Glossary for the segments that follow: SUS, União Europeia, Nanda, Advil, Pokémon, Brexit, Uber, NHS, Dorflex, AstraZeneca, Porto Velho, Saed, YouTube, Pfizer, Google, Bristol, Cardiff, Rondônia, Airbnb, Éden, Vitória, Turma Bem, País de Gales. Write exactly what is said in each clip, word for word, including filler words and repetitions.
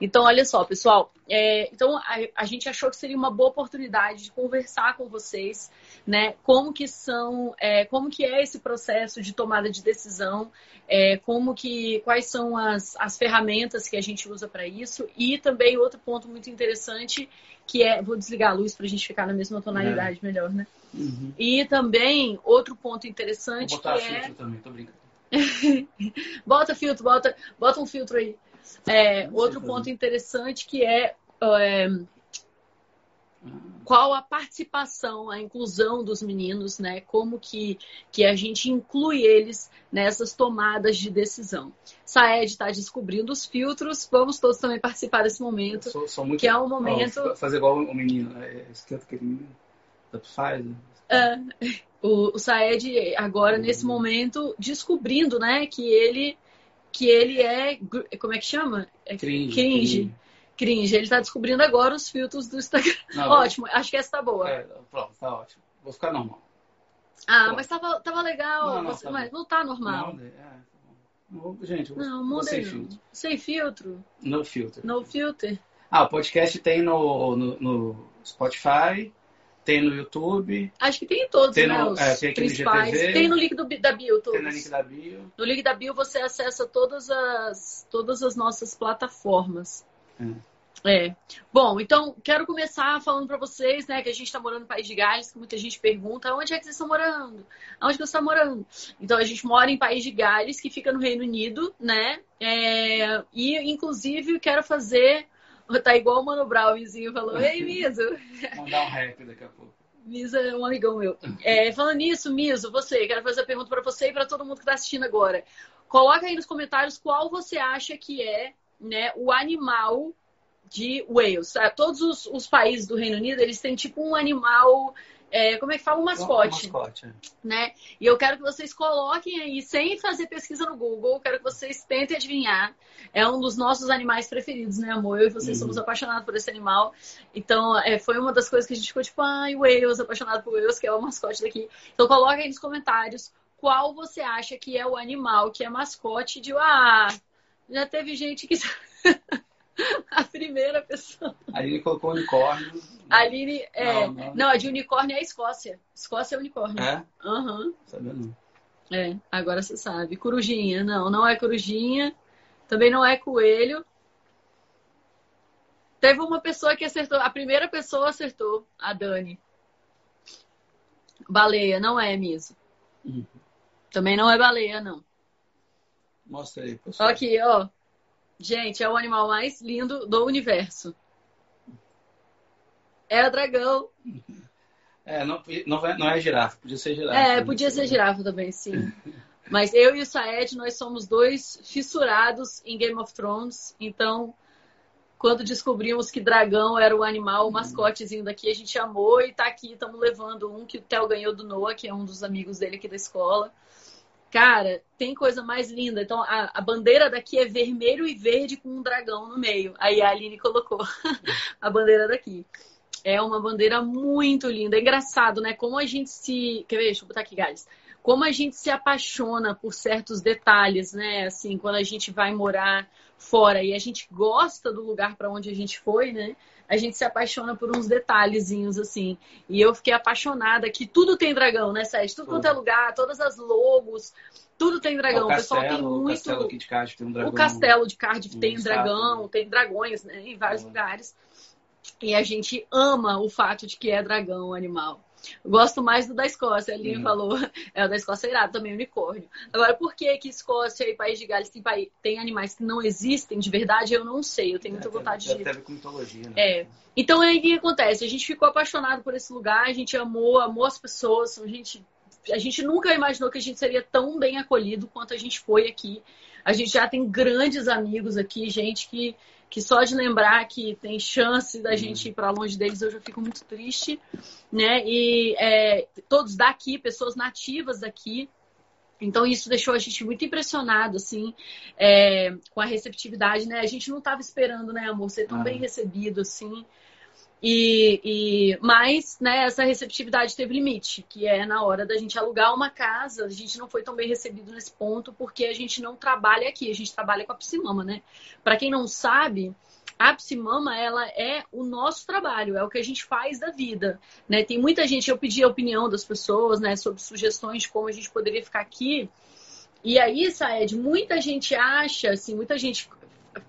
Então, olha só, pessoal. É, então, a, a gente achou que seria uma boa oportunidade de conversar com vocês, né? Como que são, é, como que é esse processo de tomada de decisão, é, como que, quais são as, as ferramentas que a gente usa para isso. E também outro ponto muito interessante, que é... Vou desligar a luz para a gente ficar na mesma tonalidade, é. melhor, né? Uhum. E também outro ponto interessante, vou botar que filtro é... também, tô brincando. Bota filtro, bota, bota um filtro aí. É, outro ponto interessante que é, é qual a participação, a inclusão dos meninos, né? Como que, que a gente inclui eles nessas tomadas de decisão. Saed está descobrindo os filtros, vamos todos também participar desse momento. Eu sou, sou muito... que é um momento... Não, fazer igual o menino, esquenta aquele menino da Pfizer. É, o, o Saed agora, uhum. nesse momento, descobrindo, né, que ele... que ele é, como é que chama? É cringe. Cringe. Cringe. Ele está descobrindo agora os filtros do Instagram. Não, ótimo, eu... acho que essa tá boa. É, pronto, tá ótimo. Vou ficar normal. Ah, pronto. Mas tava, tava legal. Não, não, você... tá mas não tá normal. Não, é... não, gente, eu vou... não, muda sem filtro. Sem filtro? No filter. No filter. Ah, o podcast tem no, no, no Spotify, tem no YouTube. Acho que tem em todos, tem no, né? É, tem aqui no G T V. Tem no link do, da bio todos. Tem no link da bio. No link da bio você acessa todas as, todas as nossas plataformas. É. é. Bom, então quero começar falando para vocês, né, que a gente está morando no País de Gales, que muita gente pergunta, onde é que vocês estão morando? Onde que você está morando? Então a gente mora em País de Gales, que fica no Reino Unido, né? É, e inclusive quero fazer... Tá igual o Mano Brown, o Mizinho falou, ei, Mizo. Vou mandar um rap daqui a pouco. Mizo é um amigão meu. É, falando nisso, Mizo, você, quero fazer a pergunta para você e para todo mundo que está assistindo agora. Coloca aí nos comentários qual você acha que é, né, o animal de Wales. Tá? Todos os, os países do Reino Unido, eles têm tipo um animal... É, como é que fala? Um mascote. Um mascote, é. Né? E eu quero que vocês coloquem aí, sem fazer pesquisa no Google, eu quero que vocês tentem adivinhar. É um dos nossos animais preferidos, né, amor? Eu e vocês uhum. somos apaixonados por esse animal. Então, é, foi uma das coisas que a gente ficou tipo, ai, Wales, apaixonado por Wales, que é o mascote daqui. Então, coloquem aí nos comentários qual você acha que é o animal que é mascote de... Ah, já teve gente que... A primeira pessoa. A Aline colocou unicórnio. A Aline, é... Não, não. não, a de unicórnio é a Escócia. Escócia é unicórnio. É? Aham. Uhum. Sabia não. É, agora você sabe. Corujinha, não, não é corujinha. Também não é coelho. Teve uma pessoa que acertou. A primeira pessoa acertou, a Dani. Baleia, não é mesmo. Uhum. Também não é baleia, não. Mostra aí, pessoal. Aqui, ó. Gente, é o animal mais lindo do universo. É o dragão. É, não, não, é, não é girafa, podia ser girafa. É, podia ser girafa também, sim. Mas eu e o Saed, nós somos dois fissurados em Game of Thrones. Então, quando descobrimos que dragão era o animal, o mascotezinho daqui, a gente amou e tá aqui, estamos levando um que o Theo ganhou do Noah, que é um dos amigos dele aqui da escola. Cara, tem coisa mais linda. Então, a, a bandeira daqui é vermelho e verde com um dragão no meio. Aí a Aline colocou a bandeira daqui. É uma bandeira muito linda. É engraçado, né? Como a gente se... Quer ver? Deixa eu botar aqui, Gales. Como a gente se apaixona por certos detalhes, né? Assim, quando a gente vai morar fora e a gente gosta do lugar para onde a gente foi, né? A gente se apaixona por uns detalhezinhos, assim. E eu fiquei apaixonada que tudo tem dragão, né, Sérgio? Tudo quanto é lugar, todas as logos, tudo tem dragão. O, castelo, o pessoal tem muito... O castelo aqui de Cardiff tem um dragão. O castelo de Cardiff tem um dragão, tem dragões, né? Em vários é. lugares. E a gente ama o fato de que é dragão animal. Eu gosto mais do da Escócia, a Linha uhum. falou. É, o da Escócia é irado, também unicórnio. Agora, por que que Escócia e País de Gales tem, tem animais que não existem de verdade? Eu não sei, eu tenho é, muita vontade deve, de... Deve ter com mitologia, né? É. Então, aí o que acontece? A gente ficou apaixonado por esse lugar, a gente amou, amou as pessoas, a gente... A gente nunca imaginou que a gente seria tão bem acolhido quanto a gente foi aqui. A gente já tem grandes amigos aqui, gente que, que só de lembrar que tem chance da uhum. gente ir para longe deles, eu já fico muito triste, né? E é, todos daqui, pessoas nativas daqui. Então, isso deixou a gente muito impressionado, assim, é, com a receptividade, né? A gente não estava esperando, né, amor? Ser tão uhum. bem recebido, assim... E, e, mas, né, essa receptividade teve limite, que é na hora da gente alugar uma casa. A gente não foi tão bem recebido nesse ponto porque a gente não trabalha aqui, a gente trabalha com a Psymama, né? Pra quem não sabe, a Psymama, ela é o nosso trabalho, é o que a gente faz da vida, né? Tem muita gente, eu pedi a opinião das pessoas, né, sobre sugestões de como a gente poderia ficar aqui. E aí, Saed, muita gente acha, assim, muita gente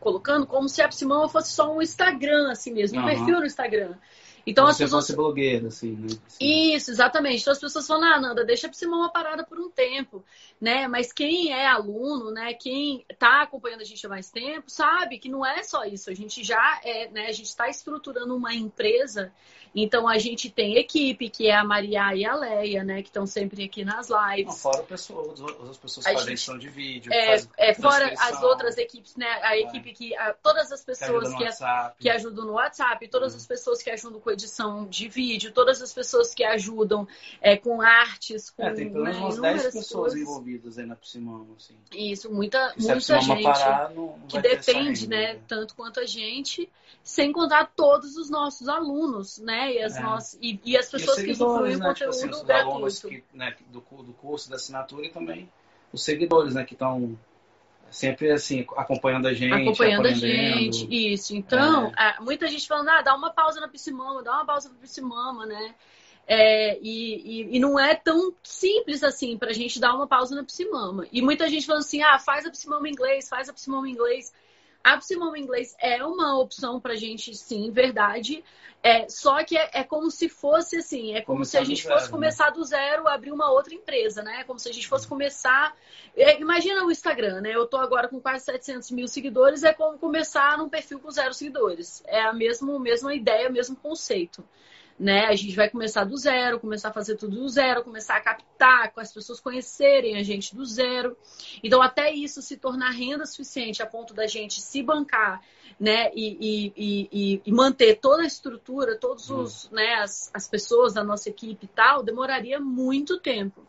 colocando como se a Psymama fosse só um Instagram, assim mesmo, uhum. um perfil no Instagram. Então, como as pessoas... fosse blogueira, assim, né? Sim. Isso, exatamente. Então as pessoas falam, ah, Nanda, deixa a Psymama parada por um tempo, né? Mas quem é aluno, né? Quem está acompanhando a gente há mais tempo, sabe que não é só isso. A gente já é, né? A gente está estruturando uma empresa, então a gente tem equipe, que é a Maria e a Leia, né? Que estão sempre aqui nas lives. Não, fora o pessoal, as pessoas que fazem edição de vídeo. É, faz, é fora as outras equipes, né? A equipe é. que... A, todas as pessoas que, a, que ajudam no WhatsApp, todas hum. as pessoas que ajudam com edição de vídeo, todas as pessoas que ajudam é, com artes, com... É, tem pelo menos né, umas dez pessoas envolvidas aí na Psymama, assim. Isso, muita, muita gente parar, não, não que depende, né, tanto quanto a gente, sem contar todos os nossos alunos, né, e as, é. nossas, e, e as pessoas e que usufruem né, o conteúdo tipo assim, gratuito. Que, né, do, do curso, da assinatura e também os seguidores, né, que estão... Sempre, assim, acompanhando a gente. Acompanhando a gente, isso. Então, é. muita gente falando, ah, dá uma pausa na Psymama, dá uma pausa na Psymama, né? É, e, e, e não é tão simples, assim, pra gente dar uma pausa na Psymama. E muita gente falando assim, ah, faz a Psymama em inglês, faz a Psymama em inglês. A Psymama em inglês é uma opção pra gente, sim, verdade. É, só que é, é como se fosse, assim, é como começar se a gente zero, fosse né? começar do zero, abrir uma outra empresa, né? É como se a gente fosse começar... É, imagina o Instagram, né? Eu tô agora com quase setecentos mil seguidores, é como começar num perfil com zero seguidores. É a mesma, mesma ideia, o mesmo conceito, né? A gente vai começar do zero, começar a fazer tudo do zero, começar a captar, com as pessoas conhecerem a gente do zero. Então, até isso se tornar renda suficiente a ponto da gente se bancar, né? E, e, e, e manter toda a estrutura, todos os, hum. né? As, as pessoas da nossa equipe e tal, demoraria muito tempo.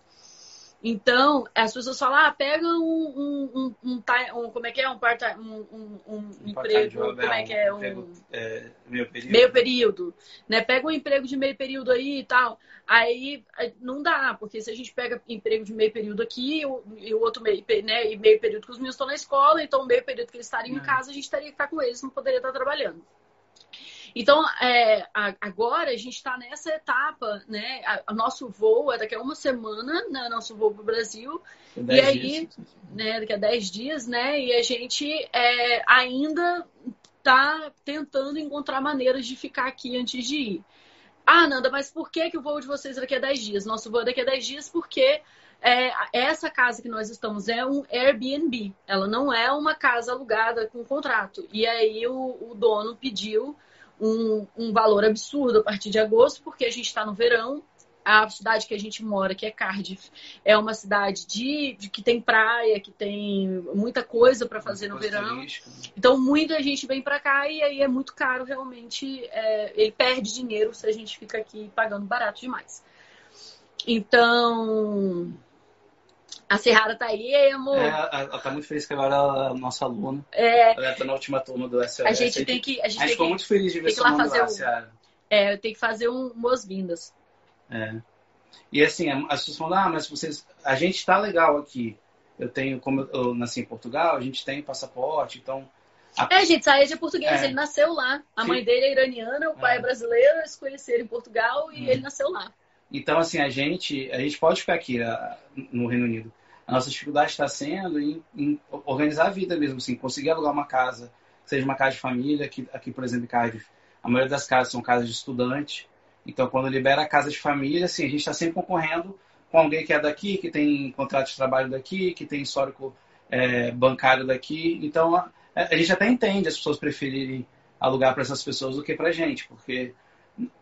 Então, as pessoas falam, ah, pega um, um, um, um, um como é que é? Um part-time, um, um, um, um emprego, como é que é? Um, um, é meio período. Meio período, né? Pega um emprego de meio período aí e tal. Aí, não dá, porque se a gente pega emprego de meio período aqui e o outro meio, né? E meio período que os meus estão na escola, então meio período que eles estariam é. em casa, a gente teria que estar com eles, não poderia estar trabalhando. Então, é, agora a gente está nessa etapa, né? O nosso voo é daqui a uma semana, né? Nosso voo para o Brasil. E aí, né? Daqui a dez dias, né? E a gente é, ainda está tentando encontrar maneiras de ficar aqui antes de ir. Ah, Nanda, mas por que, que o voo de vocês é daqui a dez dias? Nosso voo é daqui a dez dias porque... É, essa casa que nós estamos é um Airbnb, ela não é uma casa alugada com contrato. E aí o, o dono pediu um, um valor absurdo a partir de agosto, porque a gente está no verão. A cidade que a gente mora, que é Cardiff, é uma cidade de, de, que tem praia, que tem muita coisa para fazer no verão. Então, muita gente vem para cá e aí é muito caro, realmente. É, ele perde dinheiro se a gente fica aqui pagando barato demais. Então... A Serrara tá aí, amor. É, ela tá muito feliz que agora ela é nossa aluna. É. Ela tá na última turma do S O S. A gente tem que... A gente ficou muito feliz de ver sua aluna lá, Serrara. É, eu tenho que fazer um, boas-vindas. É. E assim, as pessoas falam, ah, mas vocês... A gente tá legal aqui. Eu tenho, como eu nasci em Portugal, a gente tem passaporte, então... A... É, gente, Saed é português, é. ele nasceu lá. A Sim. mãe dele é iraniana, o pai é, é brasileiro, eles conheceram em Portugal e hum. ele nasceu lá. Então, assim, a gente, a gente pode ficar aqui a, no Reino Unido. A nossa dificuldade está sendo em, em organizar a vida mesmo, assim, conseguir alugar uma casa, que seja uma casa de família, que aqui, por exemplo, em Cardiff, a maioria das casas são casas de estudante. Então, quando libera a casa de família, assim, a gente está sempre concorrendo com alguém que é daqui, que tem contrato de trabalho daqui, que tem histórico é, bancário daqui. Então, a, a gente até entende as pessoas preferirem alugar para essas pessoas do que para a gente, porque...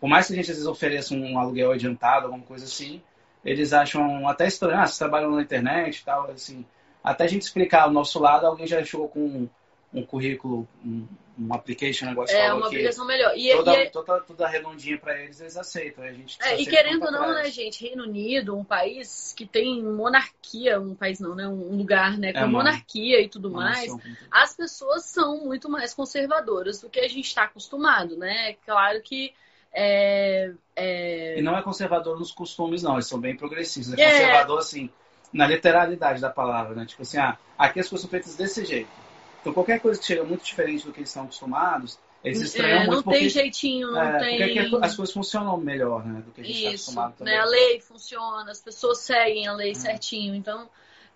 Por mais que a gente, às vezes, ofereça um aluguel adiantado, alguma coisa assim, eles acham até estranho, ah, vocês trabalham na internet e tal, assim. Até a gente explicar o nosso lado, alguém já chegou com um, um currículo, um, um application, um negócio. É, uma aplicação melhor. E, toda, e... toda, toda redondinha para eles, eles aceitam. A gente é, e querendo ou não, né, gente, Reino Unido, um país que tem monarquia, um país não, né, um lugar, né, com é, monarquia e tudo mais, as pessoas são muito mais conservadoras do que a gente está acostumado, né? Claro que É, é... E não é conservador nos costumes, não. Eles são bem progressistas. É, é conservador, assim, na literalidade da palavra, né? Tipo assim, ah, aqui as coisas são feitas desse jeito. Então, qualquer coisa que chega muito diferente do que eles estão acostumados, Eles estranham é, muito. Não porque, tem jeitinho, não é, tem. É que as coisas funcionam melhor, né? Do que a gente está acostumado também. Né? A lei funciona, as pessoas seguem a lei é. certinho. Então,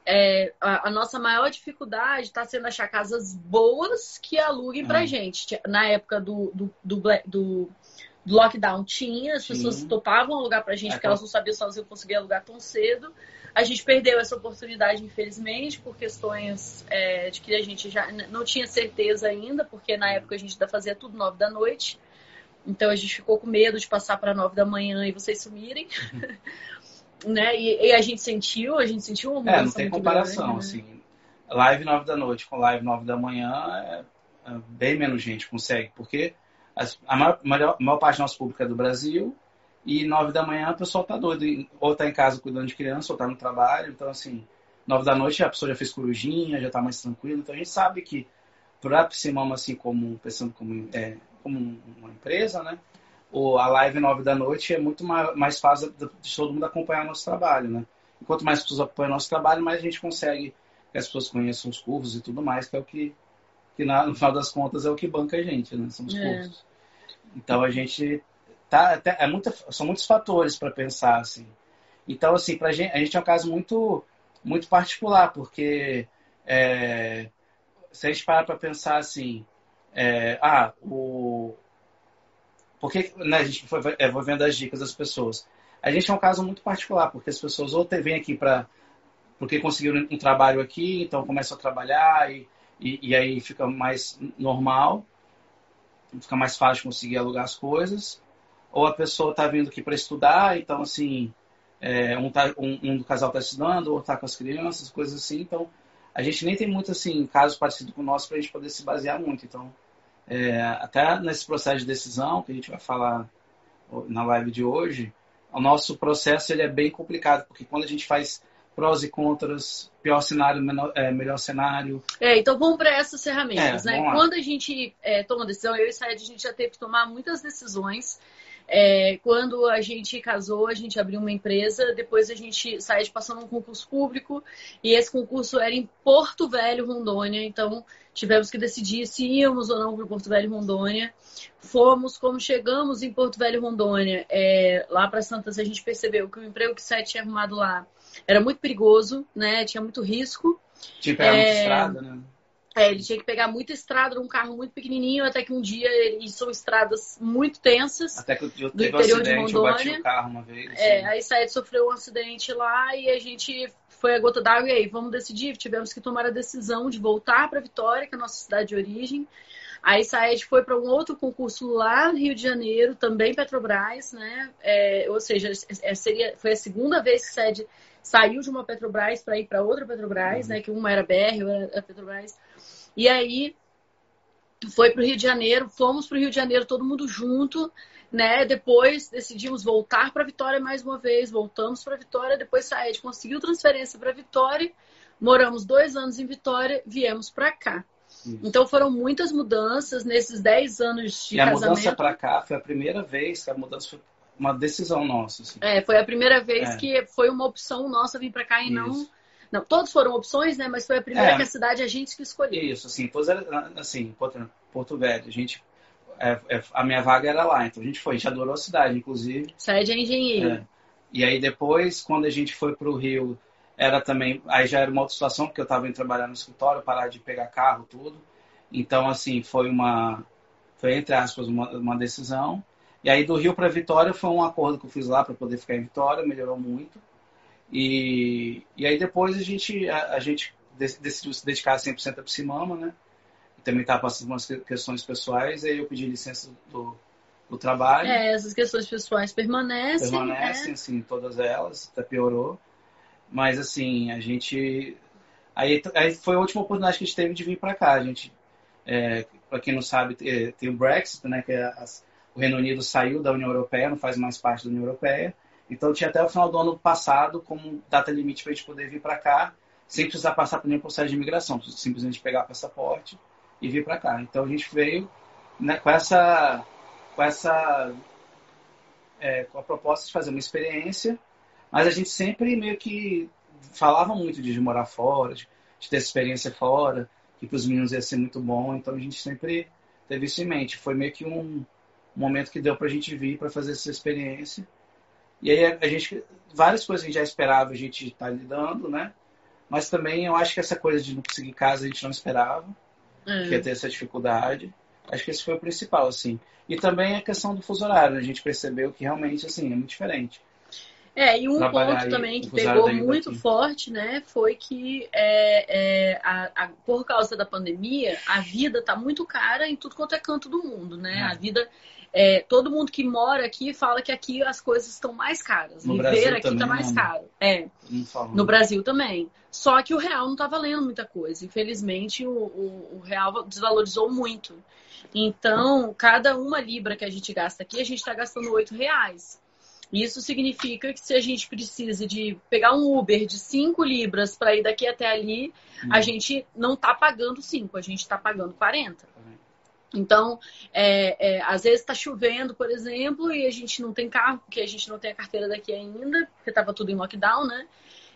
é, a, a nossa maior dificuldade está sendo achar casas boas que aluguem é. pra gente. Na época do, do, do, do lockdown tinha, as pessoas Sim. topavam alugar pra gente, é, porque elas não sabiam se elas iam conseguir alugar tão cedo. A gente perdeu essa oportunidade, infelizmente, por questões é, de que a gente já não tinha certeza ainda, porque na época a gente ainda fazia tudo nove da noite. Então, a gente ficou com medo de passar para nove da manhã e vocês sumirem. né? E, e a gente sentiu, a gente sentiu uma mudança. É, não tem comparação, grande, assim. Né? Live nove da noite com live nove da manhã, é, é, bem menos gente consegue, porque as, a, maior, maior, a maior parte do nosso público é do Brasil. E nove da manhã o pessoal tá doido, ou tá em casa cuidando de criança, ou tá no trabalho. Então, assim, nove da noite a pessoa já fez corujinha, já tá mais tranquila. Então, a gente sabe que pra Psymama, assim, como, pensando como, é, como uma empresa, né? Ou a live nove da noite é muito mais fácil de todo mundo acompanhar nosso trabalho, né? E quanto mais pessoas acompanham nosso trabalho, mais a gente consegue que as pessoas conheçam os cursos e tudo mais, que é o que, que no final das contas, é o que banca a gente, né? São os é. cursos. Então, a gente... Tá, é muita, são muitos fatores para pensar, assim. Então, assim, pra gente, a gente é um caso muito, muito particular, porque é, se a gente parar para pensar, assim, é, ah, o... Porque, né, a gente foi, é, vou vendo as dicas das pessoas. A gente é um caso muito particular, porque as pessoas ou vêm aqui para... Porque conseguiram um trabalho aqui, então começam a trabalhar e, e, e aí fica mais normal, fica mais fácil conseguir alugar as coisas. Ou a pessoa está vindo aqui para estudar, então, assim, é, um, tá, um, um do casal está estudando, ou está com as crianças, coisas assim. Então, a gente nem tem muito, assim, casos parecidos com o nosso para a gente poder se basear muito. Então, é, até nesse processo de decisão, que a gente vai falar na live de hoje, o nosso processo ele é bem complicado, porque quando a gente faz prós e contras, pior cenário, menor, é, melhor cenário... É, então vamos para essas ferramentas, é, né? Quando a gente é, toma decisão, eu e Said, a gente já teve que tomar muitas decisões. É, quando a gente casou, a gente abriu uma empresa, depois a gente saiu passando um concurso público e esse concurso era em Porto Velho, Rondônia, então tivemos que decidir se íamos ou não para Porto Velho, Rondônia. Fomos, como chegamos em Porto Velho, Rondônia, é, lá para Santas, a gente percebeu que o emprego que o Seth tinha arrumado lá era muito perigoso, né? Tinha muito risco. Tinha que pegar muita estrada, né? É, ele tinha que pegar muita estrada num carro muito pequenininho, até que um dia, e são estradas muito tensas. Até que eu teve um acidente, eu bati o carro uma vez. Assim. É, aí Said sofreu um acidente lá e a gente foi a gota d'água e aí, vamos decidir, tivemos que tomar a decisão de voltar para Vitória, que é a nossa cidade de origem. Aí Said foi para um outro concurso lá no Rio de Janeiro, também Petrobras, né? É, ou seja, seria, foi a segunda vez que Said saiu de uma Petrobras para ir para outra Petrobras, uhum. né? Que uma era B R, outra Petrobras. E aí, foi para o Rio de Janeiro, fomos para o Rio de Janeiro, todo mundo junto, né? Depois decidimos voltar para Vitória mais uma vez, voltamos para Vitória, depois Saed conseguiu transferência para Vitória, moramos dois anos em Vitória, viemos para cá. Isso. Então, foram muitas mudanças nesses dez anos de casamento. E a mudança para cá foi a primeira vez que a mudança foi uma decisão nossa. Assim. É, foi a primeira vez é. que foi uma opção nossa vir para cá e Isso. não... Não, todos foram opções, né? Mas foi a primeira é, que a cidade a gente que escolheu. Isso, assim, todos eram, assim, Porto Velho, a gente, é, é, a minha vaga era lá, então a gente foi, a gente adorou a cidade, inclusive. Saí de engenheiro. É. E aí depois, quando a gente foi pro Rio, era também, aí já era uma outra situação, porque eu tava indo trabalhar no escritório, parar de pegar carro, tudo. Então, assim, foi uma, foi entre aspas, uma, uma decisão. E aí do Rio pra Vitória foi um acordo que eu fiz lá para poder ficar em Vitória, melhorou muito. E, e aí depois a gente, a, a gente decidiu se dedicar cem por cento a Psymama, né? E também estava passando umas questões pessoais, aí eu pedi licença do, do trabalho. É, essas questões pessoais permanecem. Permanecem, é. assim, todas elas, até piorou. Mas, assim, a gente... Aí, aí foi a última oportunidade que a gente teve de vir para cá. A gente, é, para quem não sabe, tem o Brexit, né? Que é as, o Reino Unido saiu da União Europeia, não faz mais parte da União Europeia. Então, tinha até o final do ano passado como data limite para a gente poder vir para cá, sem precisar passar por nenhum processo de imigração, simplesmente pegar passaporte e vir para cá. Então, a gente veio, né, com essa, com essa é, com a proposta de fazer uma experiência, mas a gente sempre meio que falava muito de morar fora, de, de ter experiência fora, que para os meninos ia ser muito bom, então a gente sempre teve isso em mente. Foi meio que um momento que deu pra gente vir pra fazer essa experiência. E aí a gente, várias coisas a gente já esperava, a gente tá lidando, né? Mas também eu acho que essa coisa de não conseguir casa a gente não esperava, uhum. que ia ter essa dificuldade. Acho que esse foi o principal, assim. E também a questão do fuso horário, a gente percebeu que realmente, assim, é muito diferente. É, e um Trabalhar ponto também que pegou muito daqui. forte, né, foi que é, é, a, a, por causa da pandemia, a vida tá muito cara em tudo quanto é canto do mundo, né? É. A vida... É, todo mundo que mora aqui fala que aqui as coisas estão mais caras. No Viver Brasil aqui tá mais não, caro. É, no Brasil também. Só que o real não tá valendo muita coisa. Infelizmente, o, o, o real desvalorizou muito. Então, cada uma libra que a gente gasta aqui, a gente tá gastando oito reais. Isso significa que se a gente precisa de pegar um Uber de cinco libras para ir daqui até ali, hum. a gente não tá pagando cinco, a gente tá pagando quarenta. Então, é, é, às vezes está chovendo, por exemplo, e a gente não tem carro, porque a gente não tem a carteira daqui ainda, porque estava tudo em lockdown, né?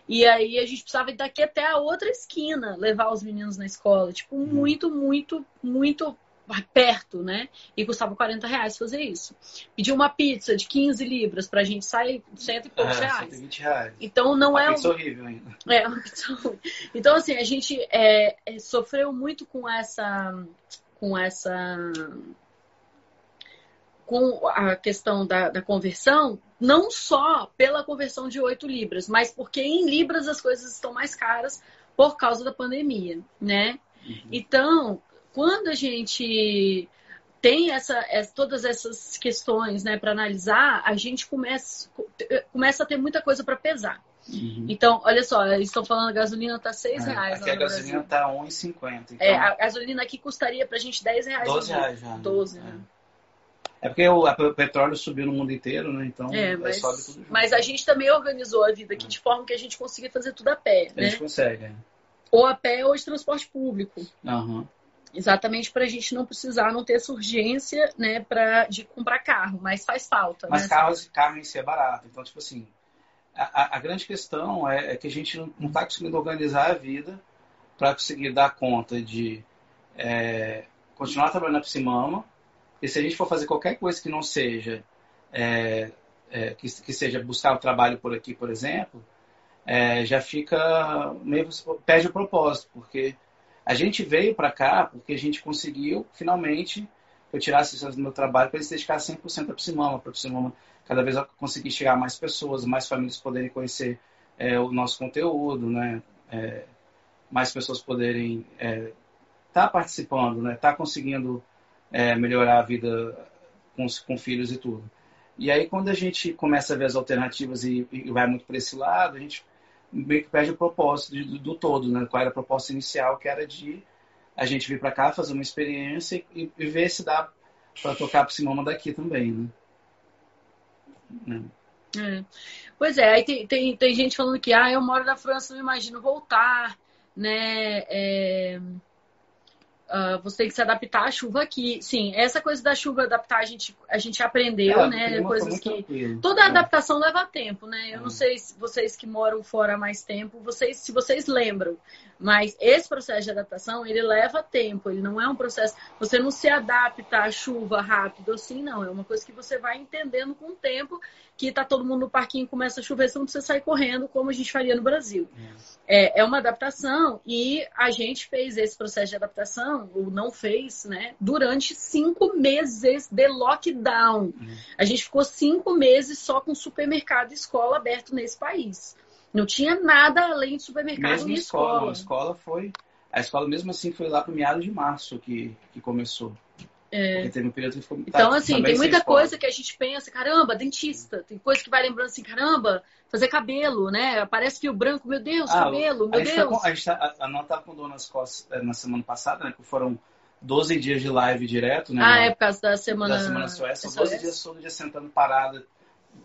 E aí a gente precisava ir daqui até a outra esquina, levar os meninos na escola. Tipo, muito, muito, muito perto, né? E custava quarenta reais fazer isso. Pedir uma pizza de quinze libras pra gente sair cento e poucos é, reais. cento e vinte reais. Então, não uma é... Uma pizza um... horrível ainda. É, uma pizza horrível. Então, assim, a gente é, é, sofreu muito com essa... com essa com a questão da, da conversão, não só pela conversão de oito libras, mas porque em libras as coisas estão mais caras por causa da pandemia, né? Uhum. Então, quando a gente tem essa, todas essas questões, né, para analisar, a gente começa, começa a ter muita coisa para pesar. Uhum. Então, olha só, eles estão falando que a gasolina tá seis reais. Aqui a gasolina tá um real e cinquenta. Então... É, a gasolina aqui custaria pra gente dez reais. doze reais já. doze, né? É. é porque o, a, o petróleo subiu no mundo inteiro, né? Então é, mas, sobe tudo junto. Mas a gente também organizou a vida aqui é. de forma que a gente consiga fazer tudo a pé, né? A gente consegue, é. Ou a pé ou de transporte público. Uhum. Exatamente pra gente não precisar, não ter essa urgência, né, pra, de comprar carro. Mas faz falta, mas né? Mas carro em si é barato. Então, tipo assim... A, a grande questão é, é que a gente não está conseguindo organizar a vida para conseguir dar conta de é, continuar trabalhando na Psymama. E se a gente for fazer qualquer coisa que não seja, é, é, que, que seja buscar o trabalho por aqui, por exemplo, é, já fica meio, perde o propósito, porque a gente veio para cá porque a gente conseguiu, finalmente, que eu tirasse isso do meu trabalho para eles se dedicar cem por cento à Psymama, para a Psymama cada vez conseguir chegar a mais pessoas, mais famílias poderem conhecer é, o nosso conteúdo, né? É, mais pessoas poderem é, tá participando, né? Tá conseguindo é, melhorar a vida com, com filhos e tudo. E aí, quando a gente começa a ver as alternativas e, e vai muito para esse lado, a gente meio que perde o propósito do, do todo, né? Qual era a proposta inicial, que era de a gente vir para cá, fazer uma experiência e, e ver se dá para tocar para o Simão daqui também, né? É. Pois é, aí tem, tem, tem gente falando que ah, eu moro na França, não imagino voltar, né? É... Uh, você tem que se adaptar à chuva aqui. Sim, essa coisa da chuva adaptar a gente, a gente aprendeu, é, né? Coisas que... Tranquilo. Toda é. adaptação leva tempo, né? Eu é. não sei se vocês que moram fora há mais tempo, vocês, se vocês lembram, mas esse processo de adaptação, ele leva tempo, ele não é um processo... Você não se adapta à chuva rápido assim, não. É uma coisa que você vai entendendo com o tempo, que tá todo mundo no parquinho, começa a chover, você não precisa sair correndo, como a gente faria no Brasil. É, é uma adaptação, e a gente fez esse processo de adaptação, ou não fez, né? Durante cinco meses de lockdown. Uhum. A gente ficou cinco meses só com supermercado e escola aberto nesse país. Não tinha nada além de supermercado mesmo e escola. escola. A escola foi... A escola, mesmo assim, foi lá para o meado de março que, que começou. É. Teve um período que ficou... Então, tá, assim, tem muita coisa que a gente pensa, caramba, dentista. Tem coisa que vai lembrando assim, caramba, fazer cabelo, né? Aparece fio branco, meu Deus, ah, cabelo, meu Deus. Tá com, a gente tá, a Ana estava com dor nas costas na semana passada, né? Que foram doze dias de live direto, né? Ah, na, é por causa da semana... Da semana Suécia. São doze dias todo dia sentando parada,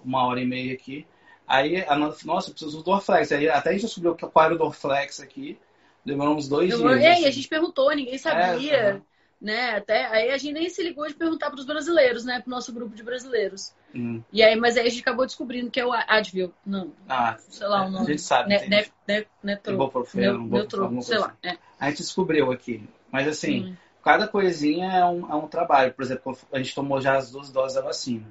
uma hora e meia aqui. Aí, a Ana, nossa, eu preciso do Dorflex. Aí até a gente descobriu qual era o Dorflex aqui. Demorou uns dois Demorou, dias. É, assim. A gente perguntou, ninguém sabia. É, uhum. Né? Até aí a gente nem se ligou de perguntar para os brasileiros, né? Para o nosso grupo de brasileiros. Hum. E aí, mas aí a gente acabou descobrindo que é o Advil. Não, ah, sei lá o nome. A gente sabe. Ne- ne- ne- ne- ne- Ibuprofeno, Ibuprofeno, sei lá. É. A gente descobriu aqui. Mas assim, hum. cada coisinha é um, é um trabalho. Por exemplo, a gente tomou já as duas doses da vacina.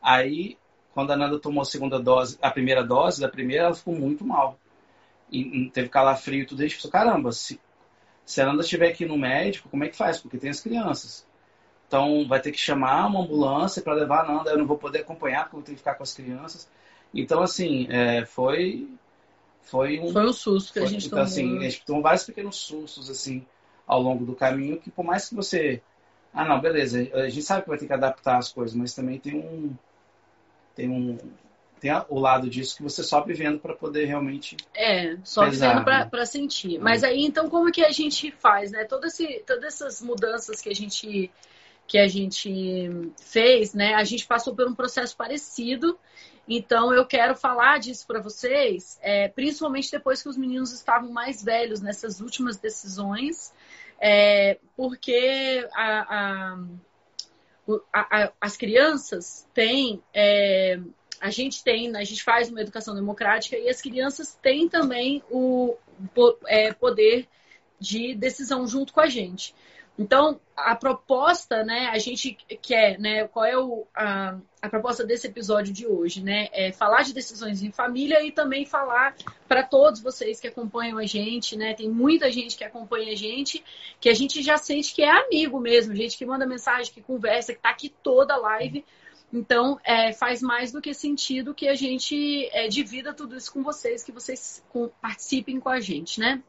Aí, quando a Nanda tomou a segunda dose, a primeira dose, da primeira, ela ficou muito mal. E, e teve calafrio e tudo. A gente pensou, caramba, se, se a Nanda estiver aqui no médico, como é que faz? Porque tem as crianças. Então, vai ter que chamar uma ambulância para levar a Nanda. Eu não vou poder acompanhar, porque eu tenho que ficar com as crianças. Então, assim, é, foi... Foi um foi o susto que foi, a gente então, tomou. Assim, a gente tomou vários pequenos sustos, assim, ao longo do caminho, que por mais que você... Ah, não, beleza, a gente sabe que vai ter que adaptar as coisas, mas também tem um... Tem um... Tem o lado disso que você só vivendo para poder realmente... É, só vivendo para né? sentir. Mas aí, então, como que a gente faz, né? Todo esse, todas essas mudanças que a gente... que a gente fez, né? A gente passou por um processo parecido. Então, eu quero falar disso para vocês, é, principalmente depois que os meninos estavam mais velhos nessas últimas decisões, é, porque a, a, a, a, as crianças têm... É, a gente tem, a gente faz uma educação democrática e as crianças têm também o é, poder de decisão junto com a gente. Então, a proposta, né, a gente quer, né, qual é o, a, a proposta desse episódio de hoje, né, é falar de decisões em família e também falar para todos vocês que acompanham a gente, né, tem muita gente que acompanha a gente, que a gente já sente que é amigo mesmo, gente que manda mensagem, que conversa, que tá aqui toda a live, então é, faz mais do que sentido que a gente é, divida tudo isso com vocês, que vocês com, participem com a gente, né.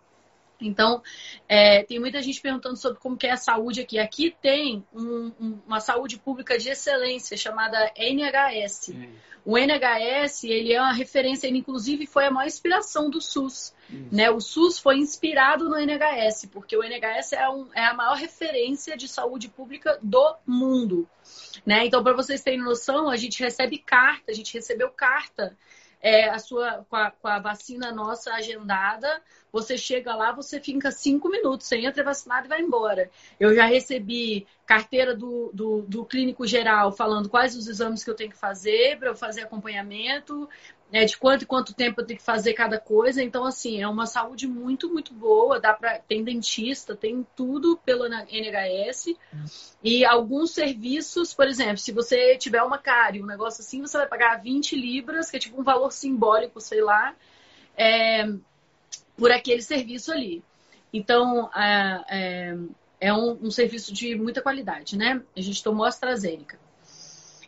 Então, é, tem muita gente perguntando sobre como que é a saúde aqui. Aqui tem um, um, uma saúde pública de excelência chamada N H S. Uhum. O N H S, ele é uma referência, ele inclusive foi a maior inspiração do SUS. Uhum. Né? O SUS foi inspirado no N H S, porque o N H S é, um, é a maior referência de saúde pública do mundo. Né? Então, para vocês terem noção, a gente recebe carta, a gente recebeu carta. É, a sua, com, a, com a vacina nossa agendada, você chega lá, você fica cinco minutos, você entra vacinado e vai embora. Eu já recebi carteira do, do, do clínico geral falando quais os exames que eu tenho que fazer para eu fazer acompanhamento, né, de quanto e quanto tempo eu tenho que fazer cada coisa. Então, assim, é uma saúde muito, muito boa. Dá pra, tem dentista, tem tudo pelo N H S. E alguns serviços, por exemplo, se você tiver uma cárie, um negócio assim, você vai pagar vinte libras, que é tipo um valor simbólico, sei lá, é, por aquele serviço ali. Então, é, é um, um serviço de muita qualidade, né? A gente tomou AstraZeneca.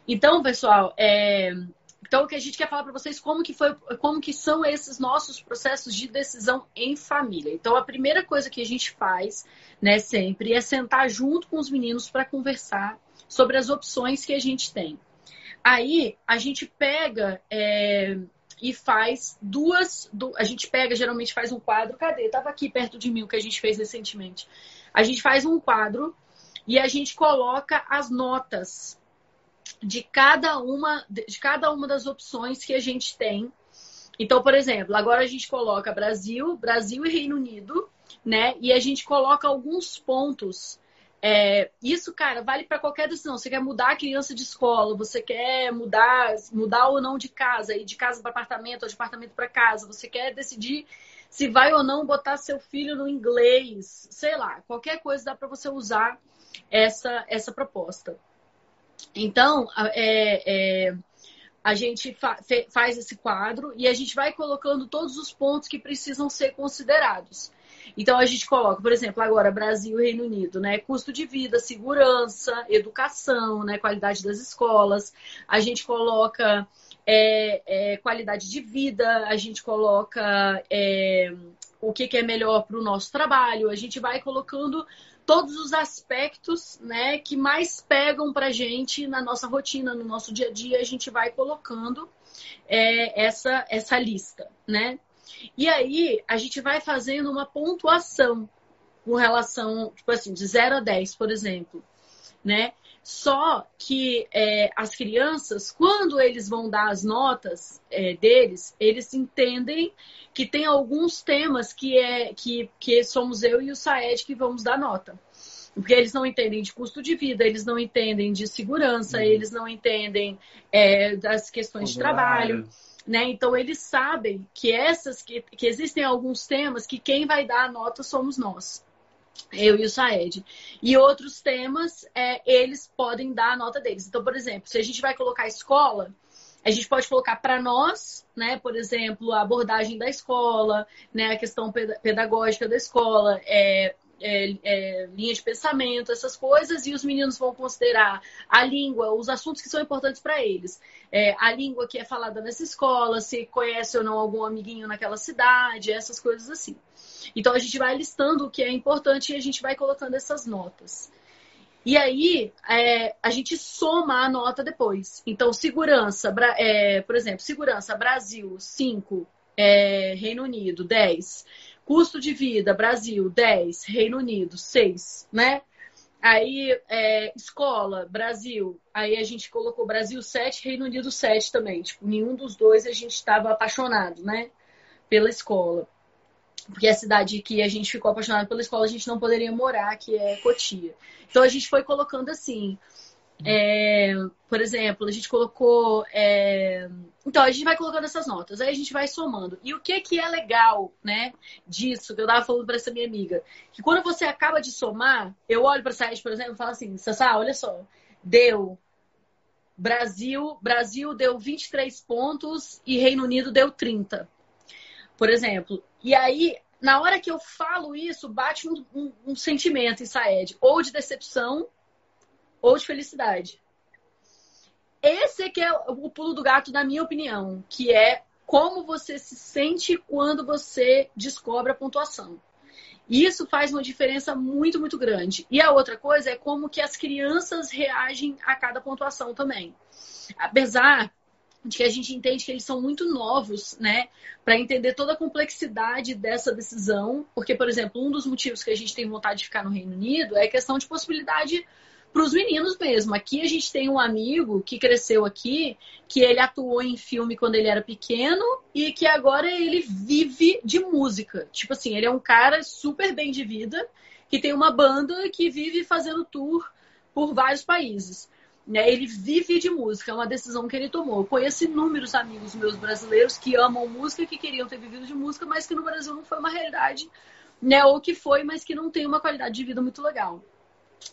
Então, pessoal, é, então o que a gente quer falar para vocês como que foi, como que são esses nossos processos de decisão em família. Então, a primeira coisa que a gente faz, né, sempre, é sentar junto com os meninos para conversar sobre as opções que a gente tem. Aí, a gente pega... É, e faz duas... A gente pega, geralmente faz um quadro... Cadê? Tava aqui perto de mim o que a gente fez recentemente. A gente faz um quadro e a gente coloca as notas de cada uma, de cada uma das opções que a gente tem. Então, por exemplo, agora a gente coloca Brasil, Brasil e Reino Unido, né? E a gente coloca alguns pontos... É, isso, cara, vale para qualquer decisão. Você quer mudar a criança de escola, você quer mudar, mudar ou não de casa, ir de casa para apartamento ou de apartamento para casa, você quer decidir se vai ou não botar seu filho no inglês, sei lá, qualquer coisa dá para você usar essa, essa proposta. Então, é, é, a gente fa- fe- faz esse quadro e a gente vai colocando todos os pontos que precisam ser considerados. Então, a gente coloca, por exemplo, agora, Brasil e Reino Unido, né? Custo de vida, segurança, educação, né? Qualidade das escolas. A gente coloca é, é, qualidade de vida, a gente coloca é, o que, que é melhor para o nosso trabalho. A gente vai colocando todos os aspectos, né, que mais pegam para a gente na nossa rotina, no nosso dia a dia. A gente vai colocando é, essa, essa lista, né? E aí, a gente vai fazendo uma pontuação com relação, tipo assim, de zero a dez, por exemplo, né? Só que é, as crianças, quando eles vão dar as notas é, deles, eles entendem que tem alguns temas que, é, que, que somos eu e o Saed que vamos dar nota. Porque eles não entendem de custo de vida, eles não entendem de segurança, uhum. Eles não entendem é, das questões de trabalho. Né? Então, eles sabem que, essas, que, que existem alguns temas que quem vai dar a nota somos nós. eu e o Saed. E outros temas, é, eles podem dar a nota deles. Então, por exemplo, se a gente vai colocar escola, a gente pode colocar para nós, né? Por exemplo, a abordagem da escola, né? A questão pedagógica da escola, é, é, é, linha de pensamento, essas coisas. E os meninos vão considerar a língua, os assuntos que são importantes para eles. É, a língua que é falada nessa escola, se conhece ou não algum amiguinho naquela cidade, essas coisas assim. Então, a gente vai listando o que é importante e a gente vai colocando essas notas. E aí, é, a gente soma a nota depois. Então, segurança, é, por exemplo, segurança, Brasil, cinco, é, Reino Unido, dez. Custo de vida, Brasil, dez, Reino Unido, seis, né? Aí, é, escola, Brasil, aí a gente colocou Brasil, sete, Reino Unido, sete também. Tipo, nenhum dos dois a gente estava apaixonado, né? Pela escola. Porque a cidade que a gente ficou apaixonado pela escola, a gente não poderia morar, que é Cotia. Então, a gente foi colocando assim. É, por exemplo, a gente colocou... É... Então, a gente vai colocando essas notas. Aí, a gente vai somando. E o que, que é legal, né, disso, que eu tava falando pra essa minha amiga. Que quando você acaba de somar, eu olho pra Said, por exemplo, e falo assim, Sassá, olha só, deu... Brasil, Brasil deu vinte e três pontos e Reino Unido deu trinta. Por exemplo... E aí, na hora que eu falo isso, bate um, um, um sentimento em Saed. Ou de decepção, ou de felicidade. Esse é que é o pulo do gato, na minha opinião. Que é como você se sente quando você descobre a pontuação. Isso faz uma diferença muito, muito grande. E a outra coisa é como que as crianças reagem a cada pontuação também. Apesar... de que a gente entende que eles são muito novos, né? Para entender toda a complexidade dessa decisão. Porque, por exemplo, um dos motivos que a gente tem vontade de ficar no Reino Unido é a questão de possibilidade para os meninos mesmo. Aqui a gente tem um amigo que cresceu aqui, que ele atuou em filme quando ele era pequeno e que agora ele vive de música. Tipo assim, ele é um cara super bem de vida, que tem uma banda que vive fazendo tour por vários países. Né, ele vive de música, é uma decisão que ele tomou. Eu conheço inúmeros amigos meus brasileiros que amam música, que queriam ter vivido de música, mas que no Brasil não foi uma realidade, né, ou que foi, mas que não tem uma qualidade de vida muito legal.